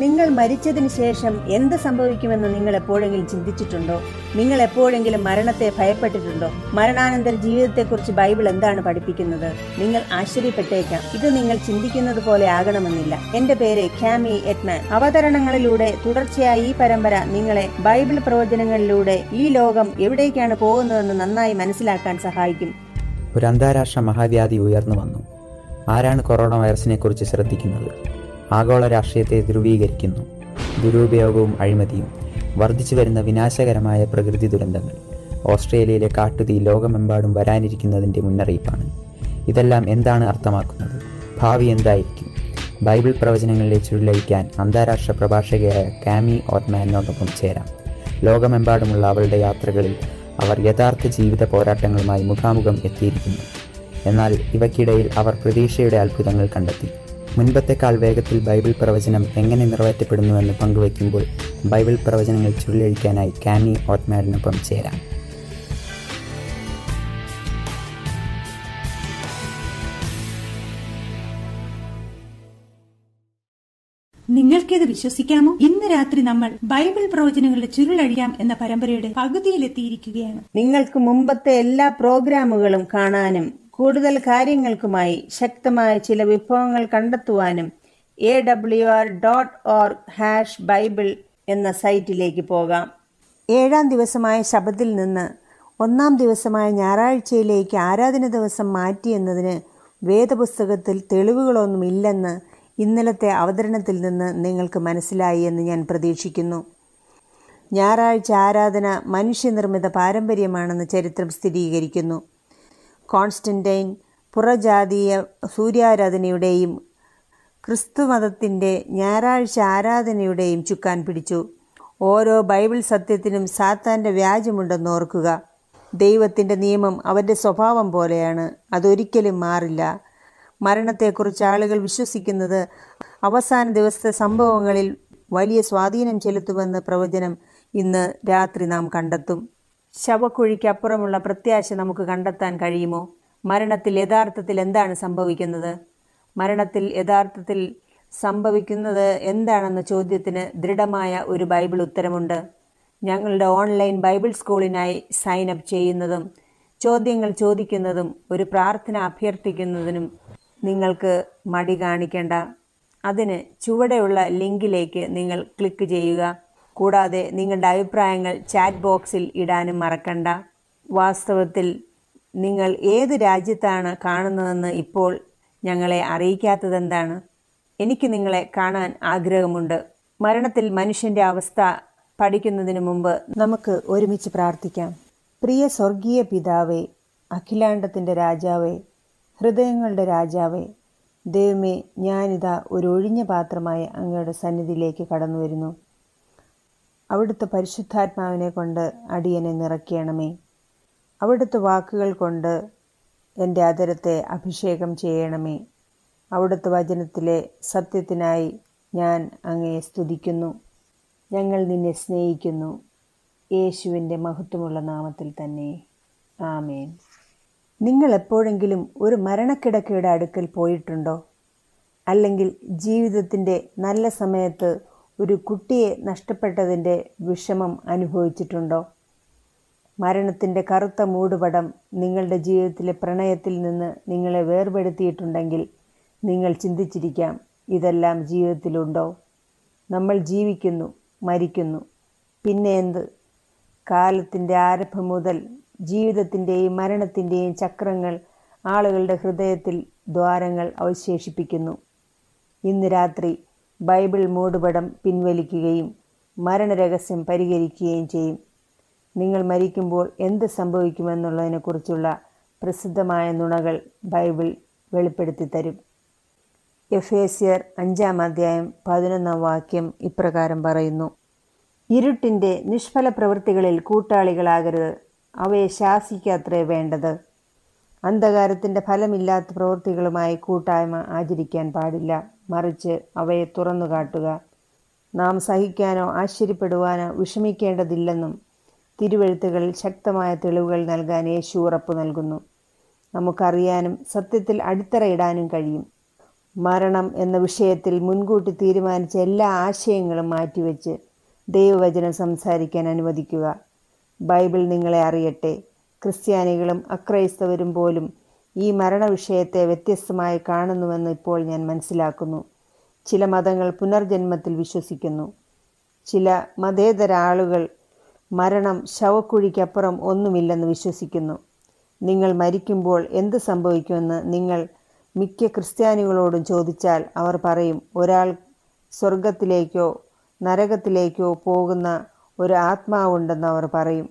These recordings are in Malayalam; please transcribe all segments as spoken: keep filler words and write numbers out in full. നിങ്ങൾ മരിച്ചതിന് ശേഷം എന്ത് സംഭവിക്കുമെന്ന് നിങ്ങൾ എപ്പോഴെങ്കിലും ചിന്തിച്ചിട്ടുണ്ടോ? നിങ്ങൾ എപ്പോഴെങ്കിലും മരണത്തെ ഭയപ്പെട്ടിട്ടുണ്ടോ? മരണാനന്തര ജീവിതത്തെക്കുറിച്ച് ബൈബിൾ എന്താണ് പഠിപ്പിക്കുന്നത്? നിങ്ങൾ ആശ്ചര്യപ്പെട്ടേക്കാം, ഇത് നിങ്ങൾ ചിന്തിക്കുന്നത് പോലെ ആകണമെന്നില്ല. എന്റെ പേര് ക്യാമി എറ്റ്മാൻ. അവതരണങ്ങളിലൂടെ തുടർച്ചയായി ഈ പരമ്പര നിങ്ങളെ ബൈബിൾ പ്രവചനങ്ങളിലൂടെ ഈ ലോകം എവിടേക്കാണ് പോകുന്നതെന്ന് നന്നായി മനസ്സിലാക്കാൻ സഹായിക്കും. ഒരു അന്താരാഷ്ട്ര മഹാവ്യാധി ഉയർന്നു വന്നു. ആരാണ് കൊറോണ വൈറസിനെ കുറിച്ച് ശ്രദ്ധിക്കുന്നത്? ആഗോള രാഷ്ട്രീയത്തെ ധ്രുവീകരിക്കുന്നു ദുരുപയോഗവും അഴിമതിയും, വർദ്ധിച്ചു വരുന്ന വിനാശകരമായ പ്രകൃതി ദുരന്തങ്ങൾ, ഓസ്ട്രേലിയയിലെ കാട്ടുതീ ലോകമെമ്പാടും വരാനിരിക്കുന്നതിൻ്റെ മുന്നറിയിപ്പാണ്. ഇതെല്ലാം എന്താണ് അർത്ഥമാക്കുന്നത്? ഭാവി എന്തായിരിക്കും? ബൈബിൾ പ്രവചനങ്ങളിലെ ചുരുലഴിക്കാൻ അന്താരാഷ്ട്ര പ്രഭാഷകയായ ക്യാമി ഓട്ട്മാനോടൊപ്പം ചേരാം. ലോകമെമ്പാടുമുള്ള അവളുടെ യാത്രകളിൽ അവർ യഥാർത്ഥ ജീവിത പോരാട്ടങ്ങളുമായി മുഖാമുഖം എത്തിയിരിക്കുന്നു. എന്നാൽ ഇവയ്ക്കിടയിൽ അവർ പ്രതീക്ഷയുടെ അത്ഭുതങ്ങൾ കണ്ടെത്തി. മുൻപത്തെക്കാൾ വേഗത്തിൽ ബൈബിൾ പ്രവചനം എങ്ങനെ നിറവേറ്റപ്പെടുന്നുവെന്ന് പങ്കുവയ്ക്കുമ്പോൾ ബൈബിൾ പ്രവചനങ്ങൾ ചുരുളഴിക്കാനായി ക്യാമി ഓട്ട്മാനോടൊപ്പം ചേരാം. നിങ്ങൾക്കിത് വിശ്വസിക്കാമോ? ഇന്ന് രാത്രി നമ്മൾ ബൈബിൾ പ്രവചനങ്ങളുടെ ചുരുളഴിയാം എന്ന പരമ്പരയുടെ പകുതിയിലെത്തിയിരിക്കുകയാണ്. നിങ്ങൾക്ക് മുമ്പത്തെ എല്ലാ പ്രോഗ്രാമുകളും കാണാനും കൂടുതൽ കാര്യങ്ങൾക്കുമായി ശക്തമായ ചില വിഭവങ്ങൾ കണ്ടെത്തുവാനും A W R dot org hash Bible എന്ന സൈറ്റിലേക്ക് പോകാം. ഏഴാം ദിവസമായ ശബത്തിൽ നിന്ന് ഒന്നാം ദിവസമായ ഞായറാഴ്ചയിലേക്ക് ആരാധന ദിവസം മാറ്റിയെന്നതിന് വേദപുസ്തകത്തിൽ തെളിവുകളൊന്നും ഇല്ലെന്ന് ഇന്നലത്തെ അവതരണത്തിൽ നിന്ന് നിങ്ങൾക്ക് മനസ്സിലായി എന്ന് ഞാൻ പ്രതീക്ഷിക്കുന്നു. ഞായറാഴ്ച ആരാധന മനുഷ്യനിർമ്മിത പാരമ്പര്യമാണെന്ന് ചരിത്രം സ്ഥിരീകരിക്കുന്നു. കോൺസ്റ്റന്റൈൻ പുറജാതീയ സൂര്യാരാധനയുടെയും ക്രിസ്തുമതത്തിൻ്റെ ഞായറാഴ്ച ആരാധനയുടെയും ചുക്കാൻ പിടിച്ചു. ഓരോ ബൈബിൾ സത്യത്തിനും സാത്താൻ്റെ വ്യാജമുണ്ടെന്ന് ഓർക്കുക. ദൈവത്തിൻ്റെ നിയമം അവൻ്റെ സ്വഭാവം പോലെയാണ്, അതൊരിക്കലും മാറില്ല. മരണത്തെക്കുറിച്ച് ആളുകൾ വിശ്വസിക്കുന്നത് അവസാന ദിവസത്തെ സംഭവങ്ങളിൽ വലിയ സ്വാധീനം ചെലുത്തുമെന്ന പ്രവചനം ഇന്ന് രാത്രി നാം കണ്ടെത്തും. ശവക്കുഴിക്കപ്പുറമുള്ള പ്രത്യാശ നമുക്ക് കണ്ടെത്താൻ കഴിയുമോ? മരണത്തിൽ യഥാർത്ഥത്തിൽ എന്താണ് സംഭവിക്കുന്നത്? മരണത്തിൽ യഥാർത്ഥത്തിൽ സംഭവിക്കുന്നത് എന്താണെന്ന ചോദ്യത്തിന് ദൃഢമായ ഒരു ബൈബിൾ ഉത്തരമുണ്ട്. ഞങ്ങളുടെ ഓൺലൈൻ ബൈബിൾ സ്കൂളിനായി സൈനപ്പ് ചെയ്യുന്നതും ചോദ്യങ്ങൾ ചോദിക്കുന്നതും ഒരു പ്രാർത്ഥന അഭ്യർത്ഥിക്കുന്നതിനും നിങ്ങൾക്ക് മടി കാണിക്കേണ്ട. അതിന് ചുവടെയുള്ള ലിങ്കിലേക്ക് നിങ്ങൾ ക്ലിക്ക് ചെയ്യുക. കൂടാതെ നിങ്ങളുടെ അഭിപ്രായങ്ങൾ ചാറ്റ് ബോക്സിൽ ഇടാനും മറക്കണ്ട. വാസ്തവത്തിൽ നിങ്ങൾ ഏത് രാജ്യത്താണ് കാണുന്നതെന്ന് ഇപ്പോൾ ഞങ്ങളെ അറിയിക്കാത്തതെന്താണ്? എനിക്ക് നിങ്ങളെ കാണാൻ ആഗ്രഹമുണ്ട്. മരണത്തിൽ മനുഷ്യൻ്റെ അവസ്ഥ പഠിക്കുന്നതിന് മുമ്പ് നമുക്ക് ഒരുമിച്ച് പ്രാർത്ഥിക്കാം. പ്രിയ സ്വർഗീയ പിതാവേ, അഖിലാണ്ടത്തിൻ്റെ രാജാവേ, ഹൃദയങ്ങളുടെ രാജാവേ, ദൈവമേ, ഞാനിതാ ഒരു ഒഴിഞ്ഞ പാത്രമായി അങ്ങയുടെ സന്നിധിയിലേക്ക് കടന്നു വരുന്നു. അവിടുത്തെ പരിശുദ്ധാത്മാവിനെ കൊണ്ട് അടിയനെ നിറയ്ക്കണമേ. അവിടുത്തെ വാക്കുകൾ കൊണ്ട് എൻ്റെ അധരത്തെ അഭിഷേകം ചെയ്യണമേ. അവിടുത്തെ വചനത്തിലെ സത്യത്തിനായി ഞാൻ അങ്ങയെ സ്തുതിക്കുന്നു. ഞങ്ങൾ നിന്നെ സ്നേഹിക്കുന്നു. യേശുവിൻ്റെ മഹത്വമുള്ള നാമത്തിൽ തന്നെ, ആമേൻ. നിങ്ങൾ എപ്പോഴെങ്കിലും ഒരു മരണക്കിടക്കയുടെ അടുക്കൽ പോയിട്ടുണ്ടോ? അല്ലെങ്കിൽ ജീവിതത്തിൻ്റെ നല്ല സമയത്ത് ഒരു കുട്ടിയെ നഷ്ടപ്പെട്ടതിൻ്റെ വിഷമം അനുഭവിച്ചിട്ടുണ്ടോ? മരണത്തിൻ്റെ കറുത്ത മൂടുപടം നിങ്ങളുടെ ജീവിതത്തിലെ പ്രണയത്തിൽ നിന്ന് നിങ്ങളെ വേർപെടുത്തിയിട്ടുണ്ടെങ്കിൽ നിങ്ങൾ ചിന്തിച്ചിരിക്കാം, ഇതെല്ലാം ജീവിതത്തിലുണ്ടോ? നമ്മൾ ജീവിക്കുന്നു, മരിക്കുന്നു, പിന്നെ എന്ത്? കാലത്തിൻ്റെ ആരംഭം മുതൽ ജീവിതത്തിൻ്റെയും മരണത്തിൻ്റെയും ചക്രങ്ങൾ ആളുകളുടെ ഹൃദയത്തിൽ ദ്വാരങ്ങൾ അവശേഷിപ്പിക്കുന്നു. ഇന്ന് രാത്രി ബൈബിൾ മൂടുപടം പിൻവലിക്കുകയും മരണരഹസ്യം പരിഹരിക്കുകയും ചെയ്യും. നിങ്ങൾ മരിക്കുമ്പോൾ എന്ത് സംഭവിക്കുമെന്നുള്ളതിനെക്കുറിച്ചുള്ള പ്രസിദ്ധമായ നുണകൾ ബൈബിൾ വെളിപ്പെടുത്തി തരും. എഫേസ്യർ അഞ്ചാം അധ്യായം പതിനൊന്നാം വാക്യം ഇപ്രകാരം പറയുന്നു: ഇരുട്ടിൻ്റെ നിഷ്ഫല പ്രവൃത്തികളിൽ കൂട്ടാളികളാകരുത്, അവയെ ശാസിക്കാത്രേ വേണ്ടത്. അന്ധകാരത്തിൻ്റെ ഫലമില്ലാത്ത പ്രവൃത്തികളുമായി കൂട്ടായ്മ ആചരിക്കാൻ പാടില്ല, മറിച്ച് അവയെ തുറന്നു കാട്ടുക. നാം സഹിക്കാനോ ആശ്ചര്യപ്പെടുവാനോ വിഷമിക്കേണ്ടതില്ലെന്നും തിരുവെഴുത്തുകൾ ശക്തമായ തെളിവുകൾ നൽകാൻ യേശു ഉറപ്പ് നൽകുന്നു. നമുക്കറിയാനും സത്യത്തിൽ അടിത്തറയിടാനും കഴിയും. മരണം എന്ന വിഷയത്തിൽ മുൻകൂട്ടി തീരുമാനിച്ച എല്ലാ ആശയങ്ങളും മാറ്റിവെച്ച് ദൈവവചനം സംസാരിക്കാൻ അനുവദിക്കുക. ബൈബിൾ നിങ്ങളെ അറിയട്ടെ, ക്രിസ്ത്യാനികളും അക്രൈസ്തവരും പോലും ഈ മരണവിഷയത്തെ വ്യത്യസ്തമായി കാണുന്നുവെന്ന് ഇപ്പോൾ ഞാൻ മനസ്സിലാക്കുന്നു. ചില മതങ്ങൾ പുനർജന്മത്തിൽ വിശ്വസിക്കുന്നു. ചില മതേതര ആളുകൾ മരണം ശവക്കുഴിക്കപ്പുറം ഒന്നുമില്ലെന്ന് വിശ്വസിക്കുന്നു. നിങ്ങൾ മരിക്കുമ്പോൾ എന്ത് സംഭവിക്കുമെന്ന് നിങ്ങൾ മിക്ക ക്രിസ്ത്യാനികളോടും ചോദിച്ചാൽ അവർ പറയും, ഒരാൾ സ്വർഗത്തിലേക്കോ നരകത്തിലേക്കോ പോകുന്ന ഒരു ആത്മാവുണ്ടെന്ന് അവർ പറയും.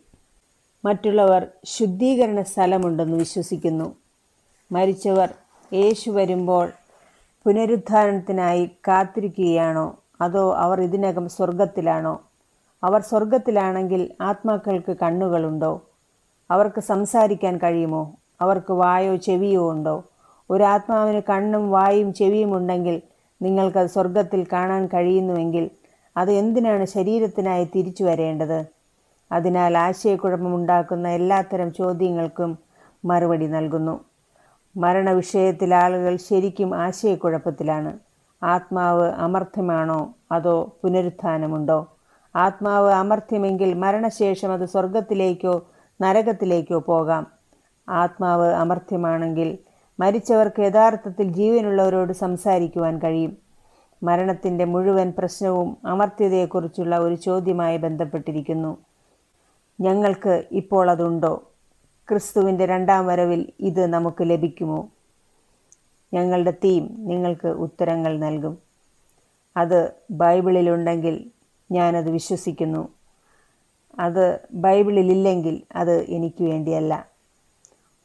മറ്റുള്ളവർ ശുദ്ധീകരണ സ്ഥലമുണ്ടെന്ന് വിശ്വസിക്കുന്നു. മരിച്ചവർ യേശു വരുമ്പോൾ പുനരുദ്ധാരണത്തിനായി കാത്തിരിക്കുകയാണോ, അതോ അവർ ഇതിനകം സ്വർഗത്തിലാണോ? അവർ സ്വർഗത്തിലാണെങ്കിൽ ആത്മാക്കൾക്ക് കണ്ണുകളുണ്ടോ? അവർക്ക് സംസാരിക്കാൻ കഴിയുമോ? അവർക്ക് വായോ ചെവിയോ ഉണ്ടോ? ഒരു ആത്മാവിന് കണ്ണും വായും ചെവിയും ഉണ്ടെങ്കിൽ നിങ്ങൾക്കത് സ്വർഗത്തിൽ കാണാൻ കഴിയുന്നുവെങ്കിൽ അത് എന്തിനാണ് ശരീരത്തിനായി തിരിച്ചു വരേണ്ടത്? അതിനാൽ ആശയക്കുഴപ്പമുണ്ടാക്കുന്ന എല്ലാത്തരം ചോദ്യങ്ങൾക്കും മറുപടി നൽകുന്നു. മരണവിഷയത്തിൽ ആളുകൾ ശരിക്കും ആശയക്കുഴപ്പത്തിലാണ്. ആത്മാവ് അമർത്യമാണോ അതോ പുനരുത്ഥാനമുണ്ടോ? ആത്മാവ് അമർത്യമെങ്കിൽ മരണശേഷം അത് സ്വർഗത്തിലേക്കോ നരകത്തിലേക്കോ പോകാം. ആത്മാവ് അമർത്യമാണെങ്കിൽ മരിച്ചവർക്ക് യഥാർത്ഥത്തിൽ ജീവനുള്ളവരോട് സംസാരിക്കുവാൻ കഴിയും. മരണത്തിൻ്റെ മുഴുവൻ പ്രശ്നവും അമർത്യതയെക്കുറിച്ചുള്ള ഒരു ചോദ്യമായി ബന്ധപ്പെട്ടിരിക്കുന്നു. ഞങ്ങൾക്ക് ഇപ്പോൾ അതുണ്ടോ? ക്രിസ്തുവിൻ്റെ രണ്ടാം വരവിൽ ഇത് നമുക്ക് ലഭിക്കുമോ? ഞങ്ങളുടെ തീം നിങ്ങൾക്ക് ഉത്തരങ്ങൾ നൽകും. അത് ബൈബിളിലുണ്ടെങ്കിൽ ഞാനത് വിശ്വസിക്കുന്നു. അത് ബൈബിളിലില്ലെങ്കിൽ അത് എനിക്ക് വേണ്ടിയല്ല.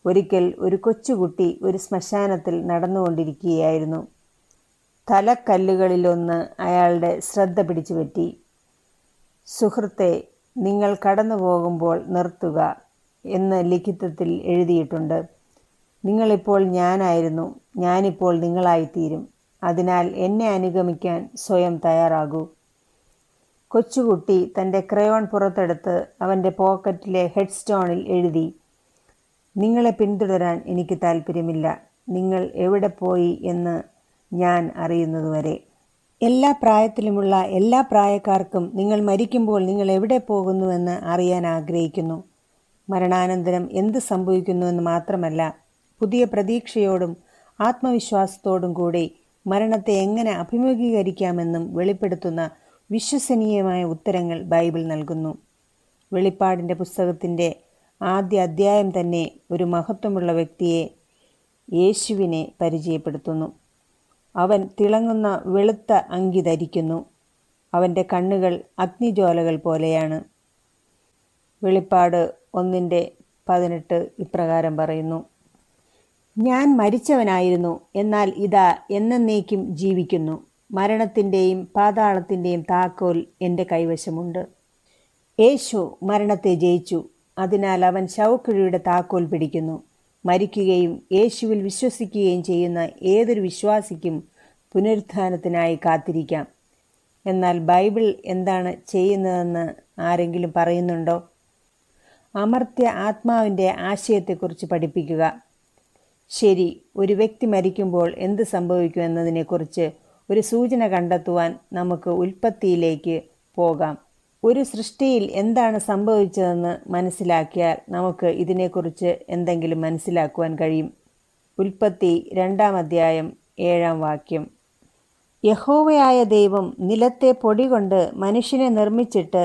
ഒരിക്കൽ ഒരു കൊച്ചുകുട്ടി ഒരു ശ്മശാനത്തിൽ നടന്നുകൊണ്ടിരിക്കുകയായിരുന്നു. തലക്കല്ലുകളിലൊന്ന് അയാളുടെ ശ്രദ്ധ പിടിച്ചു പറ്റി. സുഹൃത്തെ, നിങ്ങൾ കടന്നു പോകുമ്പോൾ നിർത്തുക എന്ന് ലിഖിതത്തിൽ എഴുതിയിട്ടുണ്ട്. നിങ്ങളിപ്പോൾ ഞാനായിരുന്നു, ഞാനിപ്പോൾ നിങ്ങളായിത്തീരും. അതിനാൽ എന്നെ അനുഗമിക്കാൻ സ്വയം തയ്യാറാകൂ. കൊച്ചുകുട്ടി തൻ്റെ ക്രയോൺ പുറത്തെടുത്ത് അവൻ്റെ പോക്കറ്റിലെ ഹെഡ് സ്റ്റോണിൽ എഴുതി, നിങ്ങളെ പിന്തുടരാൻ എനിക്ക് താൽപ്പര്യമില്ല, നിങ്ങൾ എവിടെ പോയി എന്ന് ഞാൻ അറിയുന്നതുവരെ. എല്ലാ പ്രായത്തിലുമുള്ള എല്ലാ പ്രായക്കാർക്കും നിങ്ങൾ മരിക്കുമ്പോൾ നിങ്ങൾ എവിടെ പോകുന്നുവെന്ന് അറിയാൻ ആഗ്രഹിക്കുന്നു. മരണാനന്തരം എന്ത് സംഭവിക്കുന്നുവെന്ന് മാത്രമല്ല, പുതിയ പ്രതീക്ഷയോടും ആത്മവിശ്വാസത്തോടും കൂടി മരണത്തെ എങ്ങനെ അഭിമുഖീകരിക്കാമെന്നും വെളിപ്പെടുത്തുന്ന വിശ്വസനീയമായ ഉത്തരങ്ങൾ ബൈബിൾ നൽകുന്നു. വെളിപ്പാടിൻ്റെ പുസ്തകത്തിൻ്റെ ആദ്യ അധ്യായം തന്നെ ഒരു മഹത്വമുള്ള വ്യക്തിയെ, യേശുവിനെ, പരിചയപ്പെടുത്തുന്നു. അവൻ തിളങ്ങുന്ന വെളുത്ത അങ്കി ധരിക്കുന്നു. അവൻ്റെ കണ്ണുകൾ അഗ്നിജ്വാലകൾ പോലെയാണ്. വെളിപ്പാട് ഒന്നിൻ്റെ പതിനെട്ട് ഇപ്രകാരം പറയുന്നു, ഞാൻ മരിച്ചവനായിരുന്നു, എന്നാൽ ഇതാ എന്നേക്കും ജീവിക്കുന്നു. മരണത്തിൻ്റെയും പാതാളത്തിൻ്റെയും താക്കോൽ എൻ്റെ കൈവശമുണ്ട്. യേശു മരണത്തെ ജയിച്ചു. അതിനാൽ അവൻ ശവക്കുഴിയുടെ താക്കോൽ പിടിക്കുന്നു. മരിക്കുകയും യേശുവിൽ വിശ്വസിക്കുകയും ചെയ്യുന്ന ഏതൊരു വിശ്വാസിക്കും പുനരുത്ഥാനത്തിനായി കാത്തിരിക്കാം. എന്നാൽ ബൈബിൾ എന്താണ് ചെയ്യുന്നതെന്ന് ആരെങ്കിലും പറയുന്നുണ്ടോ? അമർത്യ ആത്മാവിൻ്റെ ആശയത്തെക്കുറിച്ച് പഠിപ്പിക്കുക. ശരി, ഒരു വ്യക്തി മരിക്കുമ്പോൾ എന്ത് സംഭവിക്കുമെന്നതിനെക്കുറിച്ച് ഒരു സൂചന കണ്ടെത്തുവാൻ നമുക്ക് ഉൽപ്പത്തിയിലേക്ക് പോകാം. ഒരു സൃഷ്ടിയിൽ എന്താണ് സംഭവിച്ചതെന്ന് മനസ്സിലാക്കിയാൽ നമുക്ക് ഇതിനെക്കുറിച്ച് എന്തെങ്കിലും മനസ്സിലാക്കുവാൻ കഴിയും. ഉൽപ്പത്തി രണ്ടാം അധ്യായം ഏഴാം വാക്യം, യഹോവയായ ദൈവം നിലത്തെ പൊടി കൊണ്ട് മനുഷ്യനെ നിർമ്മിച്ചിട്ട്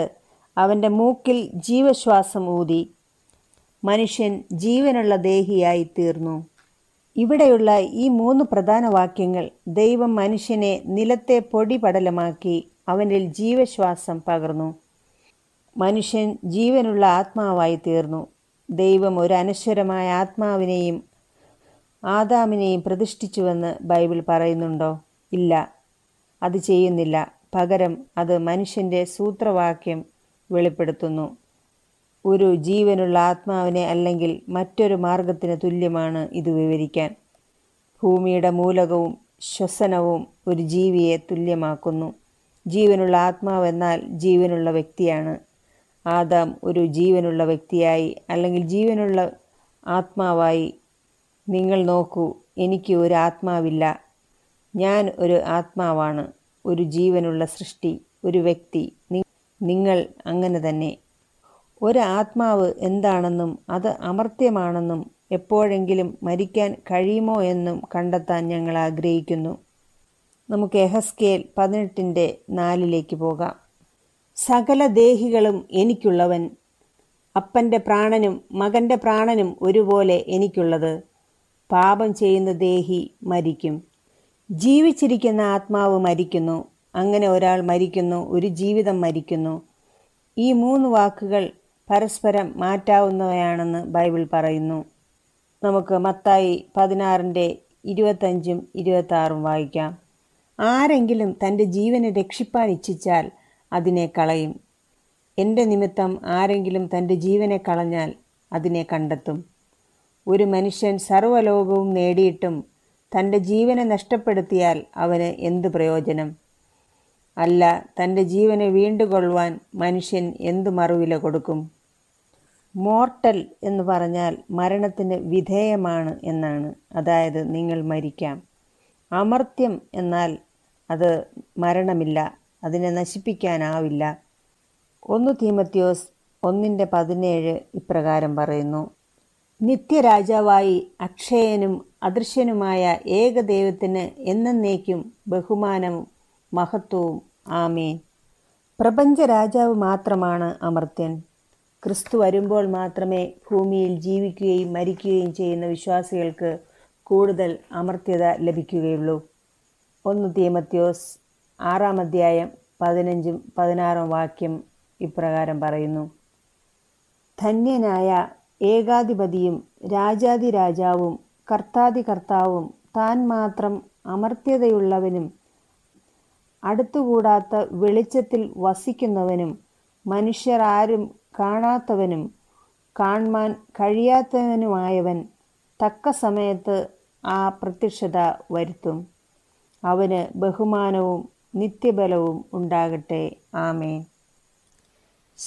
അവൻ്റെ മൂക്കിൽ ജീവശ്വാസം ഊതി. മനുഷ്യൻ ജീവനുള്ള ദേഹിയായി തീർന്നു. ഇവിടെയുള്ള ഈ മൂന്ന് പ്രധാന വാക്യങ്ങൾ ദൈവം മനുഷ്യനെ നിലത്തെ പൊടി പടലമാക്കി അവനിൽ ജീവശ്വാസം പകർന്നു. മനുഷ്യൻ ജീവനുള്ള ആത്മാവായി തീർന്നു. ദൈവം ഒരു അനശ്വരമായ ആത്മാവിനെയും ആദാമിനെയും പ്രതിഷ്ഠിച്ചുവെന്ന് ബൈബിൾ പറയുന്നുണ്ടോ? ഇല്ല, അത് ചെയ്യുന്നില്ല. പകരം അത് മനുഷ്യൻ്റെ സൂത്രവാക്യം വെളിപ്പെടുത്തുന്നു. ഒരു ജീവനുള്ള ആത്മാവിനെ അല്ലെങ്കിൽ മറ്റൊരു മാർഗത്തിന് തുല്യമാണ് ഇത് വിവരിക്കാൻ. ഭൂമിയുടെ മൂലകവും ശ്വസനവും ഒരു ജീവിയെ തുല്യമാക്കുന്നു. ജീവനുള്ള ആത്മാവെന്നാൽ ജീവനുള്ള വ്യക്തിയാണ്. ആദാം ഒരു ജീവനുള്ള വ്യക്തിയായി അല്ലെങ്കിൽ ജീവനുള്ള ആത്മാവായി. നിങ്ങൾ നോക്കൂ, എനിക്ക് ഒരു ആത്മാവില്ല, ഞാൻ ഒരു ആത്മാവാണ്, ഒരു ജീവനുള്ള സൃഷ്ടി, ഒരു വ്യക്തി. നിങ്ങൾ അങ്ങനെ തന്നെ. ഒരു ആത്മാവ് എന്താണെന്നും അത് അമർത്യമാണെന്നും എപ്പോഴെങ്കിലും മരിക്കാൻ കഴിയുമോ എന്നും കണ്ടെത്താൻ ഞങ്ങൾ ആഗ്രഹിക്കുന്നു. നമുക്ക് യെഹെസ്കേൽ പതിനെട്ടിൻ്റെ നാലിലേക്ക് പോകാം. സകല ദേഹികളും എനിക്കുള്ളവൻ, അപ്പൻ്റെ പ്രാണനും മകൻ്റെ പ്രാണനും ഒരുപോലെ എനിക്കുള്ളത്. പാപം ചെയ്യുന്ന ദേഹി മരിക്കും, ജീവിച്ചിരിക്കുന്ന ആത്മാവ് മരിക്കുന്നു. അങ്ങനെ ഒരാൾ മരിക്കുന്നു, ഒരു ജീവിതം മരിക്കുന്നു. ഈ മൂന്ന് വാക്കുകൾ പരസ്പരം മാറ്റാവുന്നവയാണെന്ന് ബൈബിൾ പറയുന്നു. നമുക്ക് മത്തായി പതിനാറിൻ്റെ ഇരുപത്തഞ്ചും ഇരുപത്താറും വായിക്കാം. ആരെങ്കിലും തൻ്റെ ജീവനെ രക്ഷിപ്പാൻ ഇച്ഛിച്ചാൽ അതിനെ കളയും. എൻ്റെ നിമിത്തം ആരെങ്കിലും തൻ്റെ ജീവനെ കളഞ്ഞാൽ അതിനെ കണ്ടെത്തും. ഒരു മനുഷ്യൻ സർവ്വലോകവും നേടിയിട്ടും തൻ്റെ ജീവനെ നഷ്ടപ്പെടുത്തിയാൽ അവന് എന്ത് പ്രയോജനം? അല്ല, തൻ്റെ ജീവനെ വീണ്ടുകൊള്ളുവാൻ മനുഷ്യൻ എന്തു മറുവില കൊടുക്കും? മോർട്ടൽ എന്ന് പറഞ്ഞാൽ മരണത്തിന് വിധേയമാണ് എന്നാണ്. അതായത് നിങ്ങൾ മരിക്കാം. അമർത്യം എന്നാൽ അത് മരണമില്ല, അതിനെ നശിപ്പിക്കാനാവില്ല. ഒന്ന് തീമോത്തിയോസ് ഒന്നിൻ്റെ പതിനേഴ് ഇപ്രകാരം പറയുന്നു: നിത്യരാജാവായി അക്ഷയനും അദൃശ്യനുമായ ഏകദൈവത്തിന് എന്നേക്കും ബഹുമാനവും മഹത്വവും. ആമേൻ. പ്രപഞ്ചരാജാവ് മാത്രമാണ് അമർത്യൻ. ക്രിസ്തു വരുമ്പോൾ മാത്രമേ ഭൂമിയിൽ ജീവിക്കുകയും മരിക്കുകയും ചെയ്യുന്ന വിശ്വാസികൾക്ക് കൂടുതൽ അമർത്യത ലഭിക്കുകയുള്ളൂ. ഒന്ന് തീമോത്തിയോസ് ആറാം അധ്യായം പതിനഞ്ചും പതിനാറും വാക്യം ഇപ്രകാരം പറയുന്നു: ധന്യനായ ഏകാധിപതിയും രാജാതിരാജാവും കർത്താതി കർത്താവും താൻ മാത്രം അമർത്യതയുള്ളവനും അടുത്തുകൂടാത്ത വെളിച്ചത്തിൽ വസിക്കുന്നവനും മനുഷ്യർ ആരും കാണാത്തവനും കാണാൻ കഴിയാത്തവനുമായവൻ തക്ക സമയത്ത് ആ പ്രത്യക്ഷത വരുത്തും. അവന് ബഹുമാനവും നിത്യബലവും ഉണ്ടാകട്ടെ. ആമേൻ.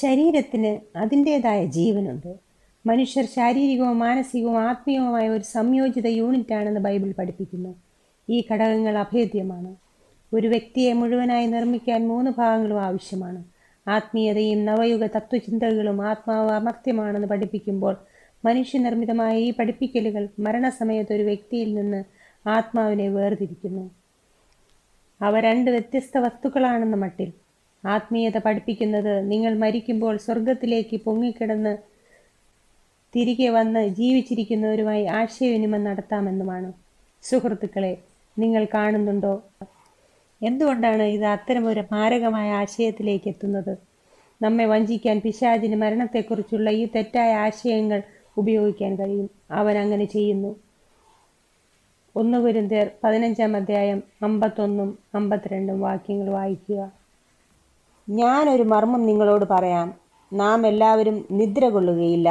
ശരീരത്തിന് അതിൻ്റേതായ ജീവനുണ്ട്. മനുഷ്യർ ശാരീരികവും മാനസികവും ആത്മീയവുമായ ഒരു സംയോജിത യൂണിറ്റാണെന്ന് ബൈബിൾ പഠിപ്പിക്കുന്നു. ഈ ഘടകങ്ങൾ അഭേദ്യമാണ്. ഒരു വ്യക്തിയെ മുഴുവനായി നിർമ്മിക്കാൻ മൂന്ന് ഭാഗങ്ങളും ആവശ്യമാണ്. ആത്മീയതയും നവയുഗ തത്വചിന്തകളും ആത്മാവ് അമർത്യമാണെന്ന് പഠിപ്പിക്കുമ്പോൾ മനുഷ്യനിർമ്മിതമായ ഈ പഠിപ്പിക്കലുകൾ മരണസമയത്ത് ഒരു വ്യക്തിയിൽ നിന്ന് ആത്മാവിനെ വേർതിരിക്കുന്നു. അവ രണ്ട് വ്യത്യസ്ത വസ്തുക്കളാണെന്ന മട്ടിൽ ആത്മീയത പഠിപ്പിക്കുന്നത് നിങ്ങൾ മരിക്കുമ്പോൾ സ്വർഗത്തിലേക്ക് പൊങ്ങിക്കിടന്ന് തിരികെ വന്ന് ജീവിച്ചിരിക്കുന്നവരുമായി ആശയവിനിമയം നടത്താമെന്നുമാണ്. സുഹൃത്തുക്കളെ, നിങ്ങൾ കാണുന്നുണ്ടോ? എന്തുകൊണ്ടാണ് ഇത് അത്തരമൊരു മാരകമായ ആശയത്തിലേക്ക് എത്തുന്നത്? നമ്മെ വഞ്ചിക്കാൻ പിശാചിന് മരണത്തെക്കുറിച്ചുള്ള ഈ തെറ്റായ ആശയങ്ങൾ ഉപയോഗിക്കാൻ കഴിയും. അവൻ അങ്ങനെ ചെയ്യുന്നു. ഒന്ന് കൊരിന്ത്യർ പതിനഞ്ചാം അധ്യായം അമ്പത്തൊന്നും അമ്പത്തിരണ്ടും വാക്യങ്ങൾ വായിക്കുക. ഞാനൊരു മർമ്മം നിങ്ങളോട് പറയാം, നാം എല്ലാവരും നിദ്ര കൊള്ളുകയില്ല,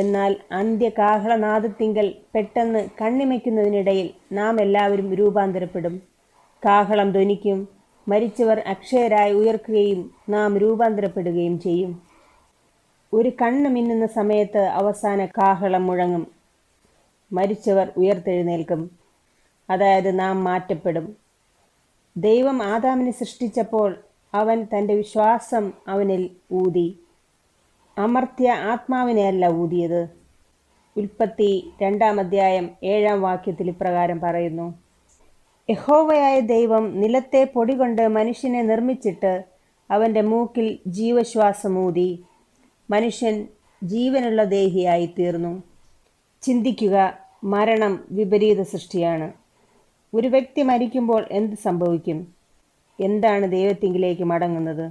എന്നാൽ അന്ത്യകാഹളനാദത്തിങ്കൽ പെട്ടെന്ന് കണ്ണിമയ്ക്കുന്നതിനിടയിൽ നാം എല്ലാവരും രൂപാന്തരപ്പെടും. കാഹളം ധ്വനിക്കും, മരിച്ചവർ അക്ഷയരായി ഉയർക്കുകയും നാം രൂപാന്തരപ്പെടുകയും ചെയ്യും. ഒരു കണ്ണ് മിന്നുന്ന സമയത്ത് അവസാന കാഹളം മുഴങ്ങും, മരിച്ചവർ ഉയർത്തെഴുന്നേൽക്കും. അതായത് നാം മാറ്റപ്പെടും. ദൈവം ആദാമിനെ സൃഷ്ടിച്ചപ്പോൾ അവൻ തൻ്റെ വിശ്വാസം അവനിൽ ഊതി. അമർത്യ ആത്മാവിനെയല്ല ഊതിയത്. ഉൽപ്പത്തി രണ്ടാം അധ്യായം ഏഴാം വാക്യത്തിൽ ഇപ്രകാരം പറയുന്നു: യഹോവയായ ദൈവം നിലത്തെ പൊടി കൊണ്ട് മനുഷ്യനെ നിർമ്മിച്ചിട്ട് അവൻ്റെ മൂക്കിൽ ജീവശ്വാസമൂതി. മനുഷ്യൻ ജീവനുള്ള ദേഹിയായി തീർന്നു. ചിന്തിക്കുക, മരണം വിപരീത സൃഷ്ടിയാണ്. ഒരു വ്യക്തി മരിക്കുമ്പോൾ എന്ത് സംഭവിക്കും? എന്താണ് ദൈവത്തിങ്കിലേക്ക് മടങ്ങുന്നത്?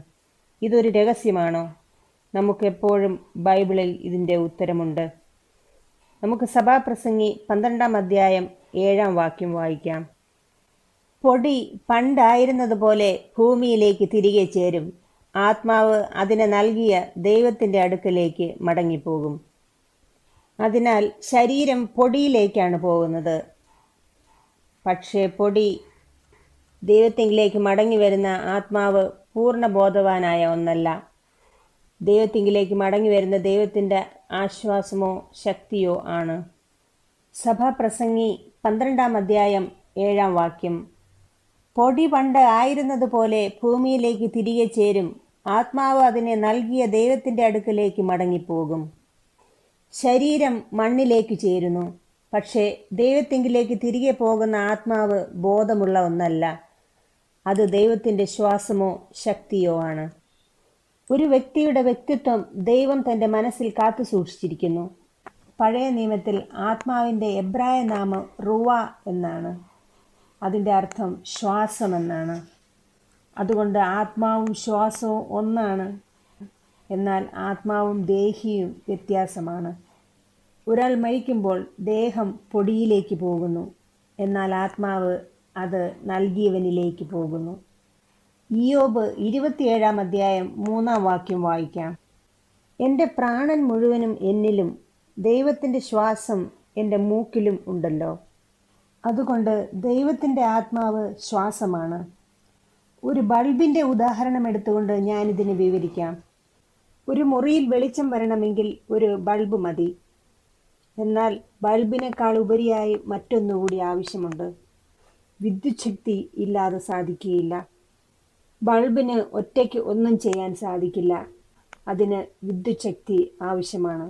ഇതൊരു രഹസ്യമാണോ? നമുക്കെപ്പോഴും ബൈബിളിൽ ഇതിൻ്റെ ഉത്തരമുണ്ട്. നമുക്ക് സഭാപ്രസംഗി പന്ത്രണ്ടാം അധ്യായം ഏഴാം വാക്യം വായിക്കാം. പൊടി പണ്ടായിരുന്നതുപോലെ ഭൂമിയിലേക്ക് തിരികെ ചേരും. ആത്മാവ് അതിനെ നൽകിയ ദൈവത്തിൻ്റെ അടുക്കലേക്ക് മടങ്ങിപ്പോകും. അതിനാൽ ശരീരം പൊടിയിലേക്കാണ് പോകുന്നത്. പക്ഷേ പൊടി ദൈവത്തിങ്കിലേക്ക് മടങ്ങി വരുന്ന ആത്മാവ് പൂർണ്ണ ബോധവാനായ ഒന്നല്ല. ദൈവത്തിങ്കിലേക്ക് മടങ്ങി വരുന്ന ദൈവത്തിൻ്റെ ആശ്വാസമോ ശക്തിയോ ആണ്. സഭാപ്രസംഗി പന്ത്രണ്ടാം അധ്യായം ഏഴാം വാക്യം. പൊടി പണ്ട് ആയിരുന്നതുപോലെ ഭൂമിയിലേക്ക് തിരികെ ചേരും. ആത്മാവ് അതിനെ നൽകിയ ദൈവത്തിൻ്റെ അടുക്കലേക്ക് മടങ്ങിപ്പോകും. ശരീരം മണ്ണിലേക്ക് ചേരുന്നു, പക്ഷേ ദൈവത്തിങ്കിലേക്ക് തിരികെ പോകുന്ന ആത്മാവ് ബോധമുള്ള ഒന്നല്ല. അത് ദൈവത്തിൻ്റെ ശ്വാസമോ ശക്തിയോ ആണ്. ഒരു വ്യക്തിയുടെ വ്യക്തിത്വം ദൈവം തൻ്റെ മനസ്സിൽ കാത്തു സൂക്ഷിച്ചിരിക്കുന്നു. പഴയ നിയമത്തിൽ ആത്മാവിൻ്റെ എബ്രായ നാമം റുവ എന്നാണ്. അതിൻ്റെ അർത്ഥം ശ്വാസമെന്നാണ്. അതുകൊണ്ട് ആത്മാവും ശ്വാസവും ഒന്നാണ്. എന്നാൽ ആത്മാവും ദേഹിയും വ്യത്യാസമാണ്. ഒരാൾ മരിക്കുമ്പോൾ ദേഹം പൊടിയിലേക്ക് പോകുന്നു, എന്നാൽ ആത്മാവ് അത് നൽകിയവനിലേക്ക് പോകുന്നു. ഇയ്യോബ് ഇരുപത്തിയേഴാം അധ്യായം മൂന്നാം വാക്യം വായിക്കാം. എൻ്റെ പ്രാണൻ മുഴുവനും എന്നിലും ദൈവത്തിൻ്റെ ശ്വാസം എൻ്റെ മൂക്കിലും ഉണ്ടല്ലോ. അതുകൊണ്ട് ദൈവത്തിൻ്റെ ആത്മാവ് ശ്വാസമാണ്. ഒരു ബൾബിൻ്റെ ഉദാഹരണം എടുത്തുകൊണ്ട് ഞാനിതിനെ വിവരിക്കാം. ഒരു മുറിയിൽ വെളിച്ചം വരണമെങ്കിൽ ഒരു ബൾബ് മതി. എന്നാൽ ബൾബിനേക്കാൾ ഉപരിയായി മറ്റൊന്നുകൂടി ആവശ്യമുണ്ട്. വിദ്യുത് ശക്തി ഇല്ലാതെ സാധിക്കുകയില്ല. ബൾബിന് ഒറ്റയ്ക്ക് ഒന്നും ചെയ്യാൻ സാധിക്കില്ല. അതിന് വിദ്യുത് ശക്തി ആവശ്യമാണ്.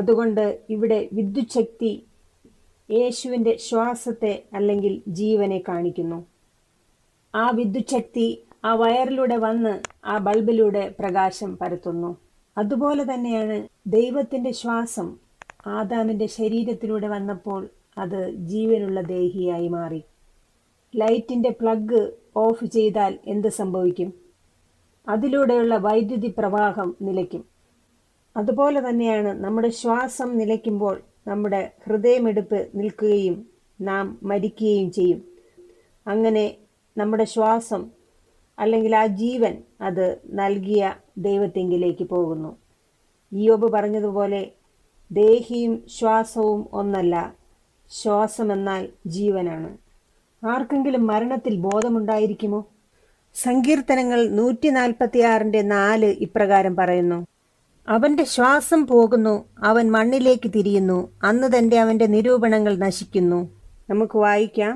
അതുകൊണ്ട് ഇവിടെ വിദ്യുത് ശക്തി യേശുവിൻ്റെ ശ്വാസത്തെ അല്ലെങ്കിൽ ജീവനെ കാണിക്കുന്നു. ആ വിദ്യുത് ശക്തി ആ വയറിലൂടെ വന്ന് ആ ബൾബിലൂടെ പ്രകാശം പരത്തുന്നു. അതുപോലെ തന്നെയാണ് ദൈവത്തിൻ്റെ ശ്വാസം ആദാമിൻ്റെ ശരീരത്തിലൂടെ വന്നപ്പോൾ അത് ജീവനുള്ള ദേഹിയായി മാറി. ലൈറ്റിൻ്റെ പ്ലഗ് ഓഫ് ചെയ്താൽ എന്ത് സംഭവിക്കും? അതിലൂടെയുള്ള വൈദ്യുതി പ്രവാഹം നിലയ്ക്കും. അതുപോലെ തന്നെയാണ് നമ്മുടെ ശ്വാസം നിലയ്ക്കുമ്പോൾ നമ്മുടെ ഹൃദയമെടുപ്പ് നിൽക്കുകയും നാം മരിക്കുകയും ചെയ്യും. അങ്ങനെ നമ്മുടെ ശ്വാസം അല്ലെങ്കിൽ ആ ജീവൻ അത് നൽകിയ ദൈവത്തെങ്കിലേക്ക് പോകുന്നു. ഇയ്യോബ് പറഞ്ഞതുപോലെ ദേഹിയും ശ്വാസവും ഒന്നല്ല. ശ്വാസമെന്നാൽ ജീവനാണ്. ആർക്കെങ്കിലും മരണത്തിൽ ബോധമുണ്ടായിരിക്കുമോ? സങ്കീർത്തനങ്ങൾ നൂറ്റി നാൽപ്പത്തി ആറിൻ്റെ നാല് ഇപ്രകാരം പറയുന്നു: അവൻ്റെ ശ്വാസം പോകുന്നു, അവൻ മണ്ണിലേക്ക് തിരിയുന്നു, അന്ന് തൻ്റെ അവൻ്റെ നിരൂപണങ്ങൾ നശിക്കുന്നു. നമുക്ക് വായിക്കാം.